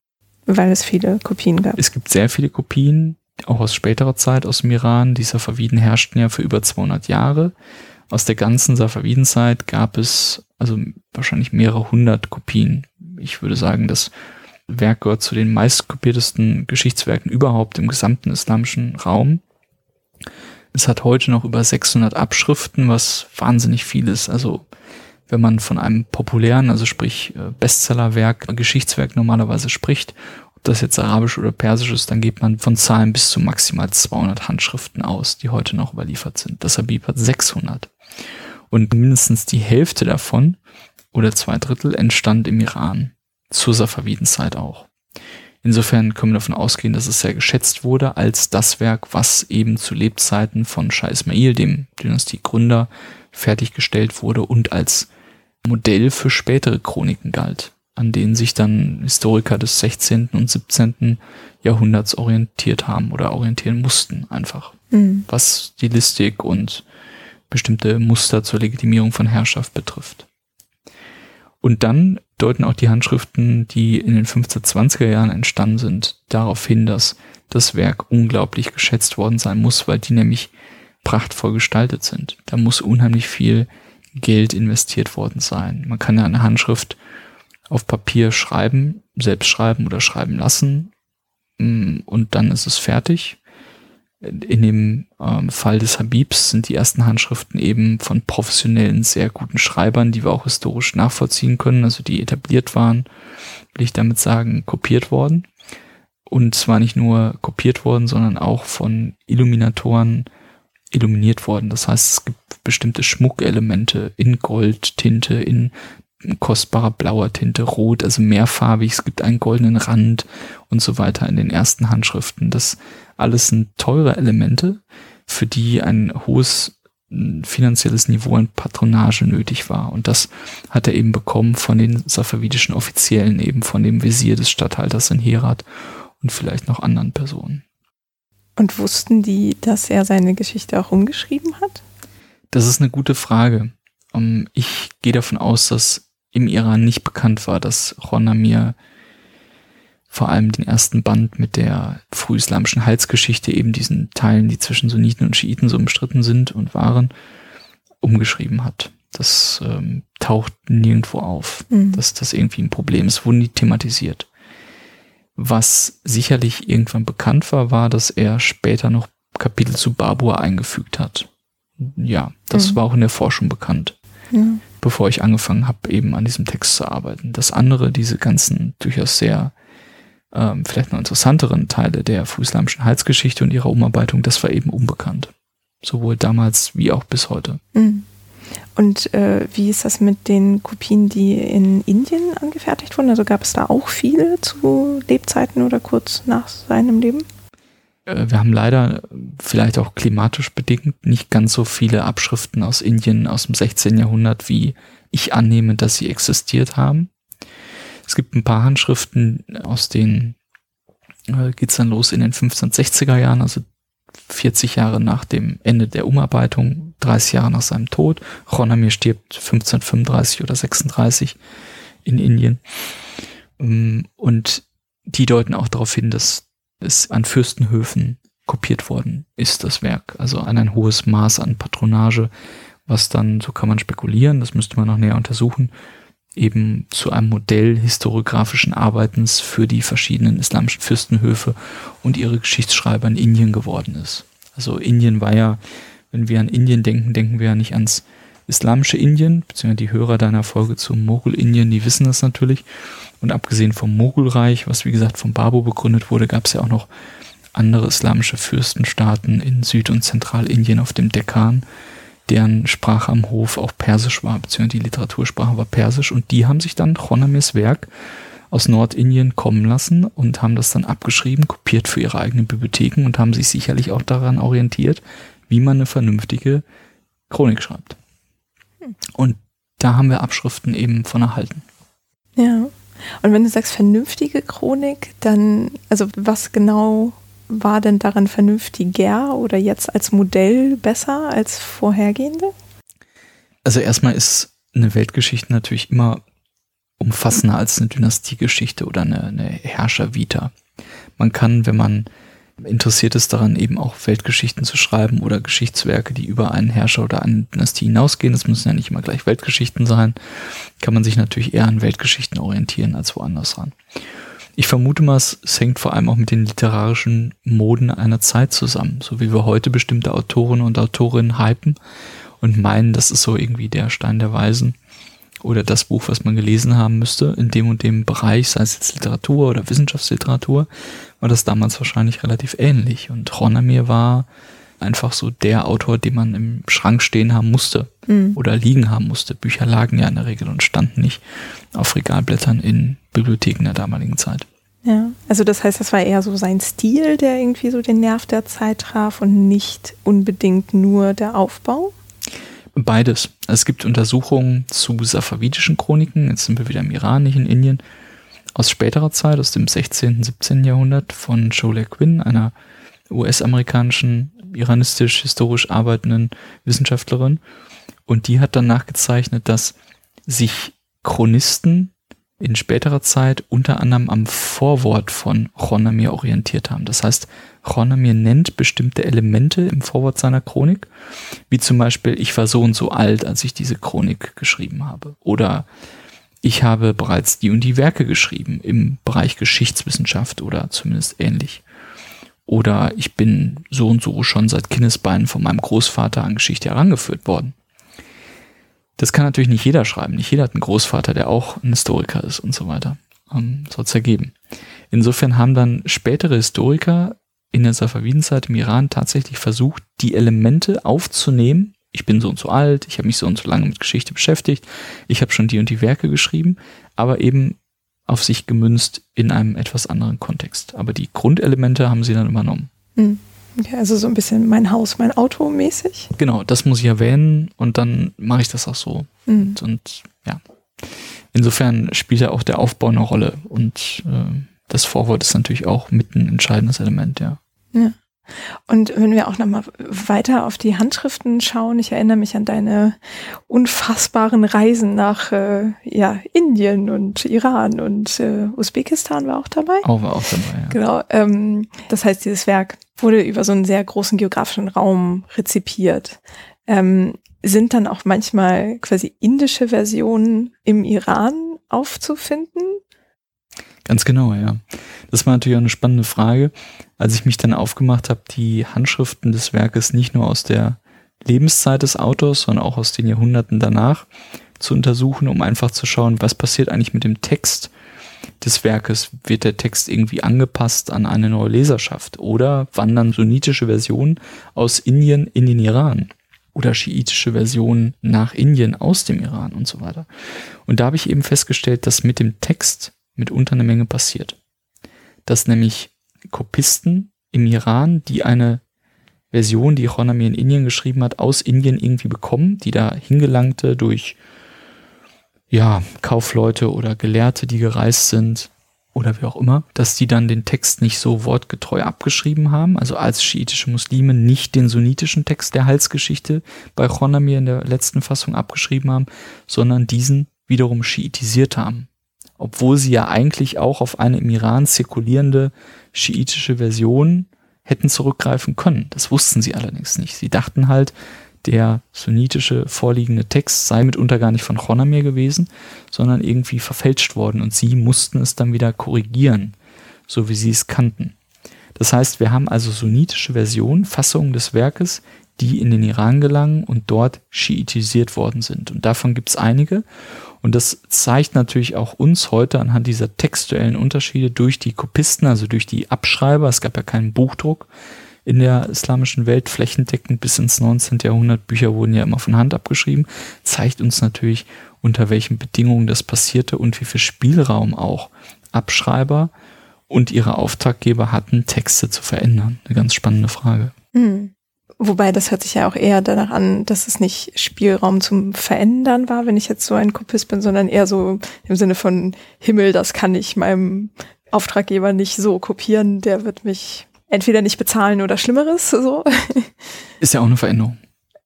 Weil es viele Kopien gab. Es gibt sehr viele Kopien, auch aus späterer Zeit aus dem Iran. Die Safaviden herrschten ja für über 200 Jahre. Aus der ganzen Safavidenzeit gab es also wahrscheinlich mehrere hundert Kopien. Ich würde sagen, das Werk gehört zu den meistkopiertesten Geschichtswerken überhaupt im gesamten islamischen Raum. Es hat heute noch über 600 Abschriften, was wahnsinnig viel ist. Also wenn man von einem populären, also sprich Bestsellerwerk, Geschichtswerk normalerweise spricht, ob das jetzt arabisch oder persisch ist, dann geht man von Zahlen bis zu maximal 200 Handschriften aus, die heute noch überliefert sind. Das Habib hat 600. Und mindestens die Hälfte davon oder 2/3 entstand im Iran, zur Safavidenzeit auch. Insofern können wir davon ausgehen, dass es sehr geschätzt wurde als das Werk, was eben zu Lebzeiten von Shah Ismail, dem Dynastiegründer, fertiggestellt wurde und als Modell für spätere Chroniken galt, an denen sich dann Historiker des 16. und 17. Jahrhunderts orientiert haben oder orientieren mussten einfach, was Stilistik und bestimmte Muster zur Legitimierung von Herrschaft betrifft. Und dann deuten auch die Handschriften, die in den 1520er Jahren entstanden sind, darauf hin, dass das Werk unglaublich geschätzt worden sein muss, weil die nämlich prachtvoll gestaltet sind. Da muss unheimlich viel Geld investiert worden sein. Man kann ja eine Handschrift auf Papier schreiben, selbst schreiben oder schreiben lassen und dann ist es fertig. In dem Fall des Habibs sind die ersten Handschriften eben von professionellen, sehr guten Schreibern, die wir auch historisch nachvollziehen können, also die etabliert waren, will ich damit sagen, kopiert worden. Und zwar nicht nur kopiert worden, sondern auch von Illuminatoren illuminiert worden. Das heißt, es gibt bestimmte Schmuckelemente in Goldtinte, in kostbarer blauer Tinte, rot, also mehrfarbig, es gibt einen goldenen Rand und so weiter in den ersten Handschriften. Das alles sind teure Elemente, für die ein hohes finanzielles Niveau an Patronage nötig war. Und das hat er eben bekommen von den safavidischen Offiziellen, eben von dem Wesir des Statthalters in Herat und vielleicht noch anderen Personen. Und wussten die, dass er seine Geschichte auch umgeschrieben hat? Das ist eine gute Frage. Ich gehe davon aus, dass im Iran nicht bekannt war, dass Khwandamir vor allem den ersten Band mit der frühislamischen Heilsgeschichte, eben diesen Teilen, die zwischen Sunniten und Schiiten so umstritten sind und waren, umgeschrieben hat. Das taucht nirgendwo auf, dass das irgendwie ein Problem ist, wurde nie thematisiert. Was sicherlich irgendwann bekannt war, war, dass er später noch Kapitel zu Babur eingefügt hat. Ja, das war auch in der Forschung bekannt, bevor ich angefangen habe, eben an diesem Text zu arbeiten. Das andere, diese ganzen durchaus sehr vielleicht noch interessanteren Teile der frühislamischen Heilsgeschichte und ihrer Umarbeitung, das war eben unbekannt. Sowohl damals wie auch bis heute. Und wie ist das mit den Kopien, die in Indien angefertigt wurden? Also gab es da auch viele zu Lebzeiten oder kurz nach seinem Leben? Wir haben leider vielleicht auch klimatisch bedingt nicht ganz so viele Abschriften aus Indien aus dem 16. Jahrhundert, wie ich annehme, dass sie existiert haben. Es gibt ein paar Handschriften, aus denen geht's dann los in den 1560er Jahren, also 40 Jahre nach dem Ende der Umarbeitung, 30 Jahre nach seinem Tod. Khwandamir stirbt 1535 oder 36 in Indien. Und die deuten auch darauf hin, dass es an Fürstenhöfen kopiert worden ist, das Werk. Also an ein hohes Maß an Patronage was dann, so kann man spekulieren, das müsste man noch näher untersuchen, eben zu einem Modell historiografischen Arbeitens für die verschiedenen islamischen Fürstenhöfe und ihre Geschichtsschreiber in Indien geworden ist. Also Indien war ja, wenn wir an Indien denken, denken wir ja nicht ans islamische Indien, beziehungsweise die Hörer deiner Folge zum Mogul-Indien, die wissen das natürlich. Und abgesehen vom Mogulreich, was wie gesagt vom Babur begründet wurde, gab es ja auch noch andere islamische Fürstenstaaten in Süd- und Zentralindien auf dem Dekkan, deren Sprache am Hof auch Persisch war, beziehungsweise die Literatursprache war Persisch. Und die haben sich dann Khwandamirs Werk aus Nordindien kommen lassen und haben das dann abgeschrieben, kopiert für ihre eigenen Bibliotheken und haben sich sicherlich auch daran orientiert, wie man eine vernünftige Chronik schreibt. Und da haben wir Abschriften eben von erhalten. Ja, und wenn du sagst vernünftige Chronik, dann, also was genau war denn daran vernünftiger oder jetzt als Modell besser als vorhergehende? Also erstmal ist eine Weltgeschichte natürlich immer umfassender als eine Dynastiegeschichte oder eine Herrschervita. Man kann, wenn man interessiert ist daran, eben auch Weltgeschichten zu schreiben oder Geschichtswerke, die über einen Herrscher oder eine Dynastie hinausgehen, das müssen ja nicht immer gleich Weltgeschichten sein, kann man sich natürlich eher an Weltgeschichten orientieren als woanders ran. Ich vermute mal, es hängt vor allem auch mit den literarischen Moden einer Zeit zusammen, so wie wir heute bestimmte Autoren und Autorinnen hypen und meinen, das ist so irgendwie der Stein der Weisen oder das Buch, was man gelesen haben müsste, in dem und dem Bereich, sei es jetzt Literatur oder Wissenschaftsliteratur, war das damals wahrscheinlich relativ ähnlich. Und Khwandamir war einfach so der Autor, den man im Schrank stehen haben musste oder liegen haben musste. Bücher lagen ja in der Regel und standen nicht auf Regalblättern in Bibliotheken der damaligen Zeit. Ja, also das heißt, das war eher so sein Stil, der irgendwie so den Nerv der Zeit traf und nicht unbedingt nur der Aufbau? Beides. Es gibt Untersuchungen zu safavidischen Chroniken, jetzt sind wir wieder im Iran, nicht in Indien, aus späterer Zeit, aus dem 16., 17. Jahrhundert von Sholeh Quinn, einer US-amerikanischen, iranistisch-historisch arbeitenden Wissenschaftlerin. Und die hat dann nachgezeichnet, dass sich Chronisten in späterer Zeit unter anderem am Vorwort von Khwandamir orientiert haben. Das heißt, Khwandamir nennt bestimmte Elemente im Vorwort seiner Chronik, wie zum Beispiel, ich war so und so alt, als ich diese Chronik geschrieben habe. Oder ich habe bereits die und die Werke geschrieben im Bereich Geschichtswissenschaft oder zumindest ähnlich. Oder ich bin so und so schon seit Kindesbeinen von meinem Großvater an Geschichte herangeführt worden. Das kann natürlich nicht jeder schreiben. Nicht jeder hat einen Großvater, der auch ein Historiker ist und so weiter. Soll es ja geben. Insofern haben dann spätere Historiker in der Safavidenzeit im Iran tatsächlich versucht, die Elemente aufzunehmen. Ich bin so und so alt, ich habe mich so und so lange mit Geschichte beschäftigt, ich habe schon die und die Werke geschrieben, aber eben auf sich gemünzt in einem etwas anderen Kontext. Aber die Grundelemente haben sie dann übernommen. Okay, also so ein bisschen mein Haus, mein Auto mäßig. Genau, das muss ich erwähnen und dann mache ich das auch so. Und ja, insofern spielt ja auch der Aufbau eine Rolle und das Vorwort ist natürlich auch mit ein entscheidendes Element, ja. Ja. Und wenn wir auch nochmal weiter auf die Handschriften schauen, ich erinnere mich an deine unfassbaren Reisen nach Indien und Iran und Usbekistan war auch dabei. Ja. Genau. Das heißt, dieses Werk wurde über so einen sehr großen geografischen Raum rezipiert. Sind dann auch manchmal quasi indische Versionen im Iran aufzufinden? Ganz genau, ja. Das war natürlich auch eine spannende Frage. Als ich mich dann aufgemacht habe, die Handschriften des Werkes nicht nur aus der Lebenszeit des Autors, sondern auch aus den Jahrhunderten danach zu untersuchen, um einfach zu schauen, was passiert eigentlich mit dem Text des Werkes. Wird der Text irgendwie angepasst an eine neue Leserschaft? Oder wandern sunnitische Versionen aus Indien in den Iran? Oder schiitische Versionen nach Indien aus dem Iran und so weiter? Und da habe ich eben festgestellt, dass mit dem Text mitunter eine Menge passiert. Dass nämlich Kopisten im Iran, die eine Version, die Khwandamir in Indien geschrieben hat, aus Indien irgendwie bekommen, die da hingelangte durch Kaufleute oder Gelehrte, die gereist sind oder wie auch immer, dass die dann den Text nicht so wortgetreu abgeschrieben haben, also als schiitische Muslime nicht den sunnitischen Text der Heilsgeschichte bei Khwandamir in der letzten Fassung abgeschrieben haben, sondern diesen wiederum schiitisiert haben. Obwohl sie ja eigentlich auch auf eine im Iran zirkulierende schiitische Version hätten zurückgreifen können. Das wussten sie allerdings nicht. Sie dachten halt, der sunnitische vorliegende Text sei mitunter gar nicht von Khwandamir gewesen, sondern irgendwie verfälscht worden und sie mussten es dann wieder korrigieren, so wie sie es kannten. Das heißt, wir haben also sunnitische Versionen, Fassungen des Werkes, die in den Iran gelangen und dort schiitisiert worden sind. Und davon gibt es einige. Und das zeigt natürlich auch uns heute anhand dieser textuellen Unterschiede durch die Kopisten, also durch die Abschreiber. Es gab ja keinen Buchdruck in der islamischen Welt flächendeckend bis ins 19. Jahrhundert. Bücher wurden ja immer von Hand abgeschrieben. Zeigt uns natürlich, unter welchen Bedingungen das passierte und wie viel Spielraum auch Abschreiber und ihre Auftraggeber hatten, Texte zu verändern. Eine ganz spannende Frage. Mhm. Wobei, das hört sich ja auch eher danach an, dass es nicht Spielraum zum Verändern war, wenn ich jetzt so ein Kopist bin, sondern eher so im Sinne von Himmel, das kann ich meinem Auftraggeber nicht so kopieren, der wird mich entweder nicht bezahlen oder Schlimmeres. So. Ist ja auch eine Veränderung.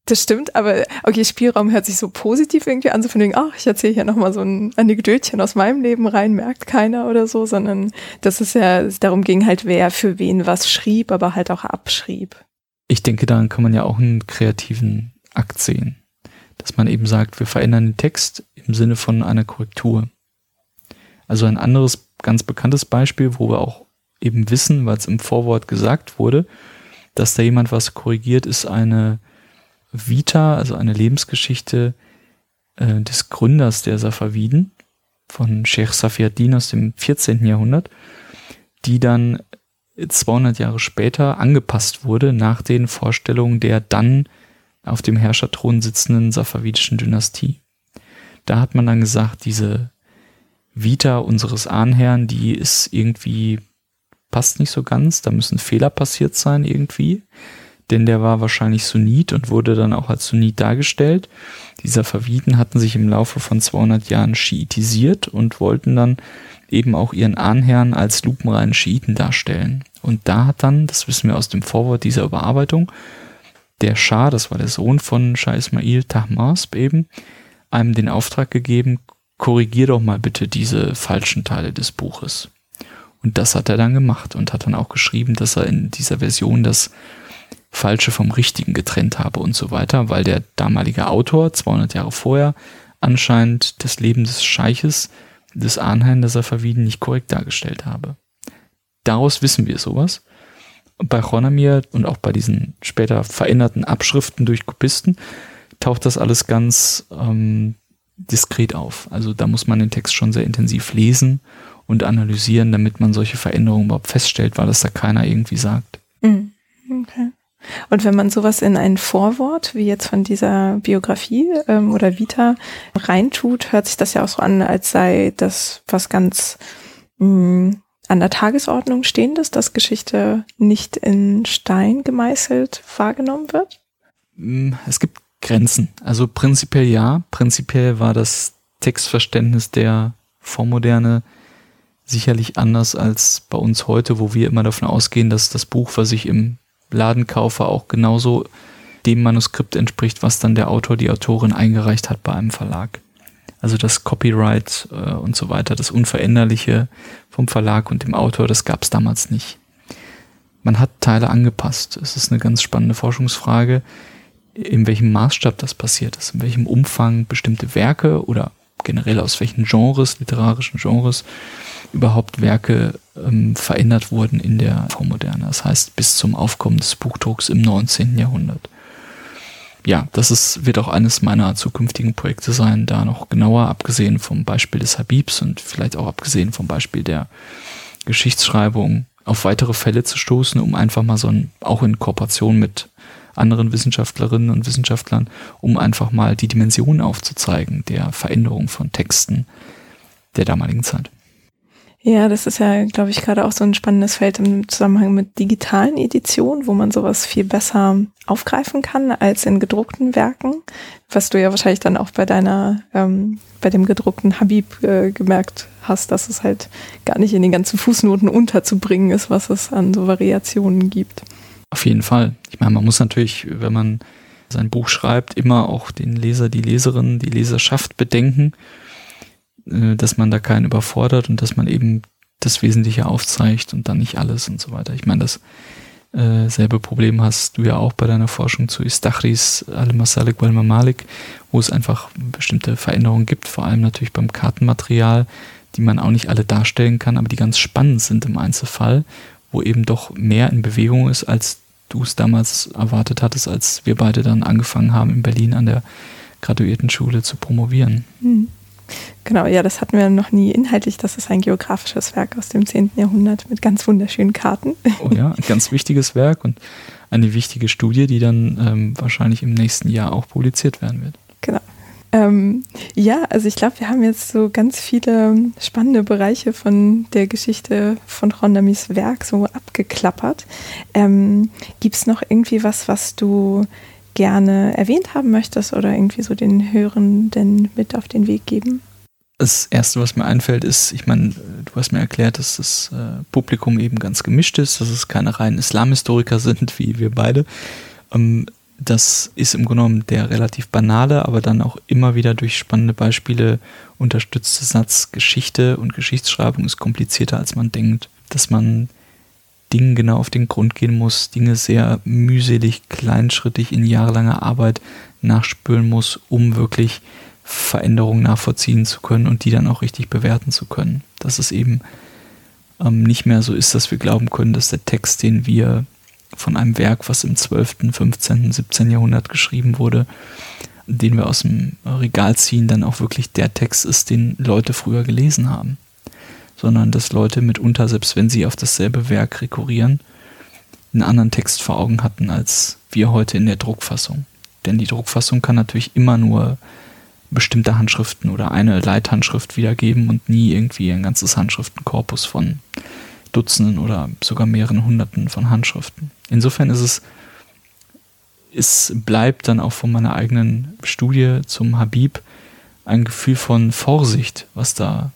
Das stimmt, aber okay, Spielraum hört sich so positiv irgendwie an, so von wegen, ach, ich erzähle hier nochmal so ein Anekdötchen aus meinem Leben rein, merkt keiner oder so, sondern dass es ja darum ging halt, wer für wen was schrieb, aber halt auch abschrieb. Ich denke, daran kann man ja auch einen kreativen Akt sehen, dass man eben sagt, wir verändern den Text im Sinne von einer Korrektur. Also ein anderes, ganz bekanntes Beispiel, wo wir auch eben wissen, weil es im Vorwort gesagt wurde, dass da jemand was korrigiert, ist eine Vita, also eine Lebensgeschichte des Gründers der Safaviden, von Sheikh Safi al-Din aus dem 14. Jahrhundert, die dann 200 Jahre später angepasst wurde nach den Vorstellungen der dann auf dem Herrscherthron sitzenden safavidischen Dynastie. Da hat man dann gesagt, diese Vita unseres Ahnherrn, die ist irgendwie, passt nicht so ganz, da müssen Fehler passiert sein irgendwie, denn der war wahrscheinlich Sunnit und wurde dann auch als Sunnit dargestellt. Die Safaviden hatten sich im Laufe von 200 Jahren schiitisiert und wollten dann eben auch ihren Ahnherrn als lupenreinen Schiiten darstellen. Und da hat dann, das wissen wir aus dem Vorwort dieser Überarbeitung, der Schah, das war der Sohn von Schah Ismail, Tahmasp eben, einem den Auftrag gegeben, korrigier doch mal bitte diese falschen Teile des Buches. Und das hat er dann gemacht und hat dann auch geschrieben, dass er in dieser Version das Falsche vom Richtigen getrennt habe und so weiter, weil der damalige Autor 200 Jahre vorher anscheinend das Leben des Scheiches des Ahnherrn der Safaviden nicht korrekt dargestellt habe. Daraus wissen wir sowas. Bei Khwandamir und auch bei diesen später veränderten Abschriften durch Kopisten taucht das alles ganz diskret auf. Also da muss man den Text schon sehr intensiv lesen und analysieren, damit man solche Veränderungen überhaupt feststellt, weil das da keiner irgendwie sagt. Mhm. Okay. Und wenn man sowas in ein Vorwort, wie jetzt von dieser Biografie oder Vita, reintut, hört sich das ja auch so an, als sei das was ganz an der Tagesordnung Stehendes, dass Geschichte nicht in Stein gemeißelt wahrgenommen wird? Es gibt Grenzen. Also prinzipiell ja. Prinzipiell war das Textverständnis der Vormoderne sicherlich anders als bei uns heute, wo wir immer davon ausgehen, dass das Buch, was ich im Ladenkaufer auch genauso dem Manuskript entspricht, was dann der Autor, die Autorin eingereicht hat bei einem Verlag. Also das Copyright und so weiter, das Unveränderliche vom Verlag und dem Autor, das gab es damals nicht. Man hat Teile angepasst. Es ist eine ganz spannende Forschungsfrage, in welchem Maßstab das passiert ist, in welchem Umfang bestimmte Werke oder generell aus welchen Genres, literarischen Genres, überhaupt Werke verändert wurden in der Vormoderne. Das heißt, bis zum Aufkommen des Buchdrucks im 19. Jahrhundert. Ja, das wird auch eines meiner zukünftigen Projekte sein, da noch genauer, abgesehen vom Beispiel des Habibs und vielleicht auch abgesehen vom Beispiel der Geschichtsschreibung, auf weitere Fälle zu stoßen, um einfach mal auch in Kooperation mit anderen Wissenschaftlerinnen und Wissenschaftlern, um einfach mal die Dimension aufzuzeigen der Veränderung von Texten der damaligen Zeit. Ja, das ist ja, glaube ich, gerade auch so ein spannendes Feld im Zusammenhang mit digitalen Editionen, wo man sowas viel besser aufgreifen kann als in gedruckten Werken, was du ja wahrscheinlich dann auch bei bei dem gedruckten Habib gemerkt hast, dass es halt gar nicht in den ganzen Fußnoten unterzubringen ist, was es an so Variationen gibt. Auf jeden Fall. Ich meine, man muss natürlich, wenn man sein Buch schreibt, immer auch den Leser, die Leserin, die Leserschaft bedenken, dass man da keinen überfordert und dass man eben das Wesentliche aufzeigt und dann nicht alles und so weiter. Ich meine, das Selbe Problem hast du ja auch bei deiner Forschung zu Istachris, Al-Masalik, Wal-Mamalik, wo es einfach bestimmte Veränderungen gibt, vor allem natürlich beim Kartenmaterial, die man auch nicht alle darstellen kann, aber die ganz spannend sind im Einzelfall, wo eben doch mehr in Bewegung ist, als du es damals erwartet hattest, als wir beide dann angefangen haben, in Berlin an der Graduiertenschule zu promovieren. Genau, ja, das hatten wir noch nie inhaltlich. Das ist ein geografisches Werk aus dem 10. Jahrhundert mit ganz wunderschönen Karten. Oh ja, ein ganz wichtiges Werk und eine wichtige Studie, die dann wahrscheinlich im nächsten Jahr auch publiziert werden wird. Genau. Ja, also ich glaube, wir haben jetzt so ganz viele spannende Bereiche von der Geschichte von Khwandamirs Werk so abgeklappert. Gibt es noch irgendwie was du gerne erwähnt haben möchtest oder irgendwie so den Hörenden mit auf den Weg geben? Das Erste, was mir einfällt, ist, ich meine, du hast mir erklärt, dass das Publikum eben ganz gemischt ist, dass es keine reinen Islamhistoriker sind, wie wir beide. Das ist im Grunde genommen der relativ banale, aber dann auch immer wieder durch spannende Beispiele unterstützte Satz: Geschichte und Geschichtsschreibung ist komplizierter, als man denkt. Dass man Dingen genau auf den Grund gehen muss, Dinge sehr mühselig, kleinschrittig in jahrelanger Arbeit nachspülen muss, um wirklich Veränderungen nachvollziehen zu können und die dann auch richtig bewerten zu können. Dass es eben nicht mehr so ist, dass wir glauben können, dass der Text, den wir von einem Werk, was im 12., 15., 17. Jahrhundert geschrieben wurde, den wir aus dem Regal ziehen, dann auch wirklich der Text ist, den Leute früher gelesen haben. Sondern dass Leute mitunter, selbst wenn sie auf dasselbe Werk rekurrieren, einen anderen Text vor Augen hatten als wir heute in der Druckfassung. Denn die Druckfassung kann natürlich immer nur bestimmte Handschriften oder eine Leithandschrift wiedergeben und nie irgendwie ein ganzes Handschriftenkorpus von Dutzenden oder sogar mehreren Hunderten von Handschriften. Insofern ist es bleibt dann auch von meiner eigenen Studie zum Habib ein Gefühl von Vorsicht, was da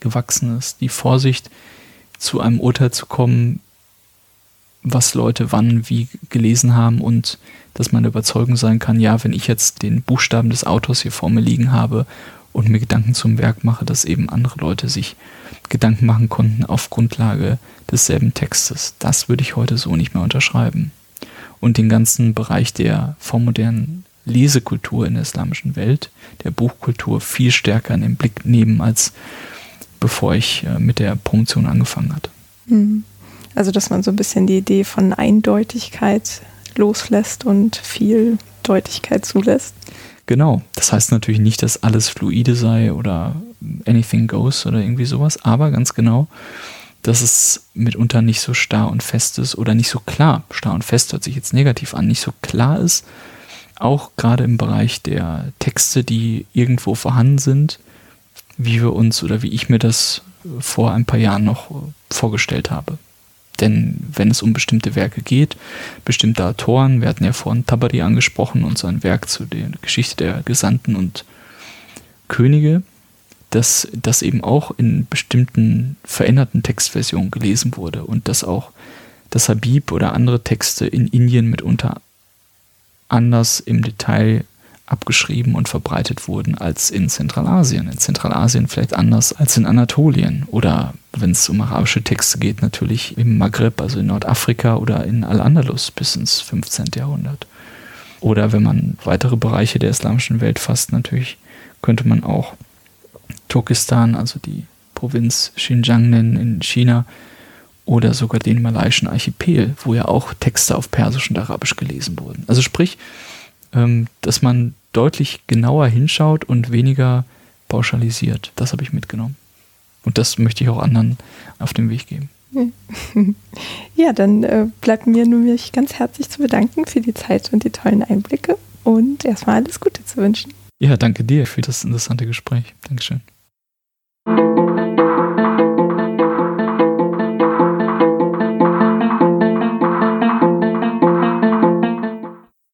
gewachsen ist, die Vorsicht, zu einem Urteil zu kommen, was Leute wann wie gelesen haben und dass man der Überzeugung sein kann, ja, wenn ich jetzt den Buchstaben des Autors hier vor mir liegen habe und mir Gedanken zum Werk mache, dass eben andere Leute sich Gedanken machen konnten auf Grundlage desselben Textes. Das würde ich heute so nicht mehr unterschreiben. Und den ganzen Bereich der vormodernen Lesekultur in der islamischen Welt, der Buchkultur, viel stärker in den Blick nehmen als bevor ich mit der Promotion angefangen hatte. Also, dass man so ein bisschen die Idee von Eindeutigkeit loslässt und viel Deutlichkeit zulässt. Genau. Das heißt natürlich nicht, dass alles fluide sei oder anything goes oder irgendwie sowas, aber ganz genau, dass es mitunter nicht so starr und fest ist oder nicht so klar. Starr und fest hört sich jetzt negativ an, nicht so klar ist. Auch gerade im Bereich der Texte, die irgendwo vorhanden sind, wie wir uns oder wie ich mir das vor ein paar Jahren noch vorgestellt habe. Denn wenn es um bestimmte Werke geht, bestimmte Autoren, wir hatten ja vorhin Tabari angesprochen und sein Werk zu der Geschichte der Gesandten und Könige, dass das eben auch in bestimmten veränderten Textversionen gelesen wurde und dass auch das Habib oder andere Texte in Indien mitunter anders im Detail abgeschrieben und verbreitet wurden als in Zentralasien. In Zentralasien vielleicht anders als in Anatolien oder wenn es um arabische Texte geht, natürlich im Maghreb, also in Nordafrika oder in Al-Andalus bis ins 15. Jahrhundert. Oder wenn man weitere Bereiche der islamischen Welt fasst, natürlich könnte man auch Turkestan, also die Provinz Xinjiang nennen in China oder sogar den malaiischen Archipel, wo ja auch Texte auf Persisch und Arabisch gelesen wurden. Also sprich, dass man deutlich genauer hinschaut und weniger pauschalisiert. Das habe ich mitgenommen. Und das möchte ich auch anderen auf den Weg geben. Ja, dann bleibt mir nur mich ganz herzlich zu bedanken für die Zeit und die tollen Einblicke und erstmal alles Gute zu wünschen. Ja, danke dir für das interessante Gespräch. Dankeschön.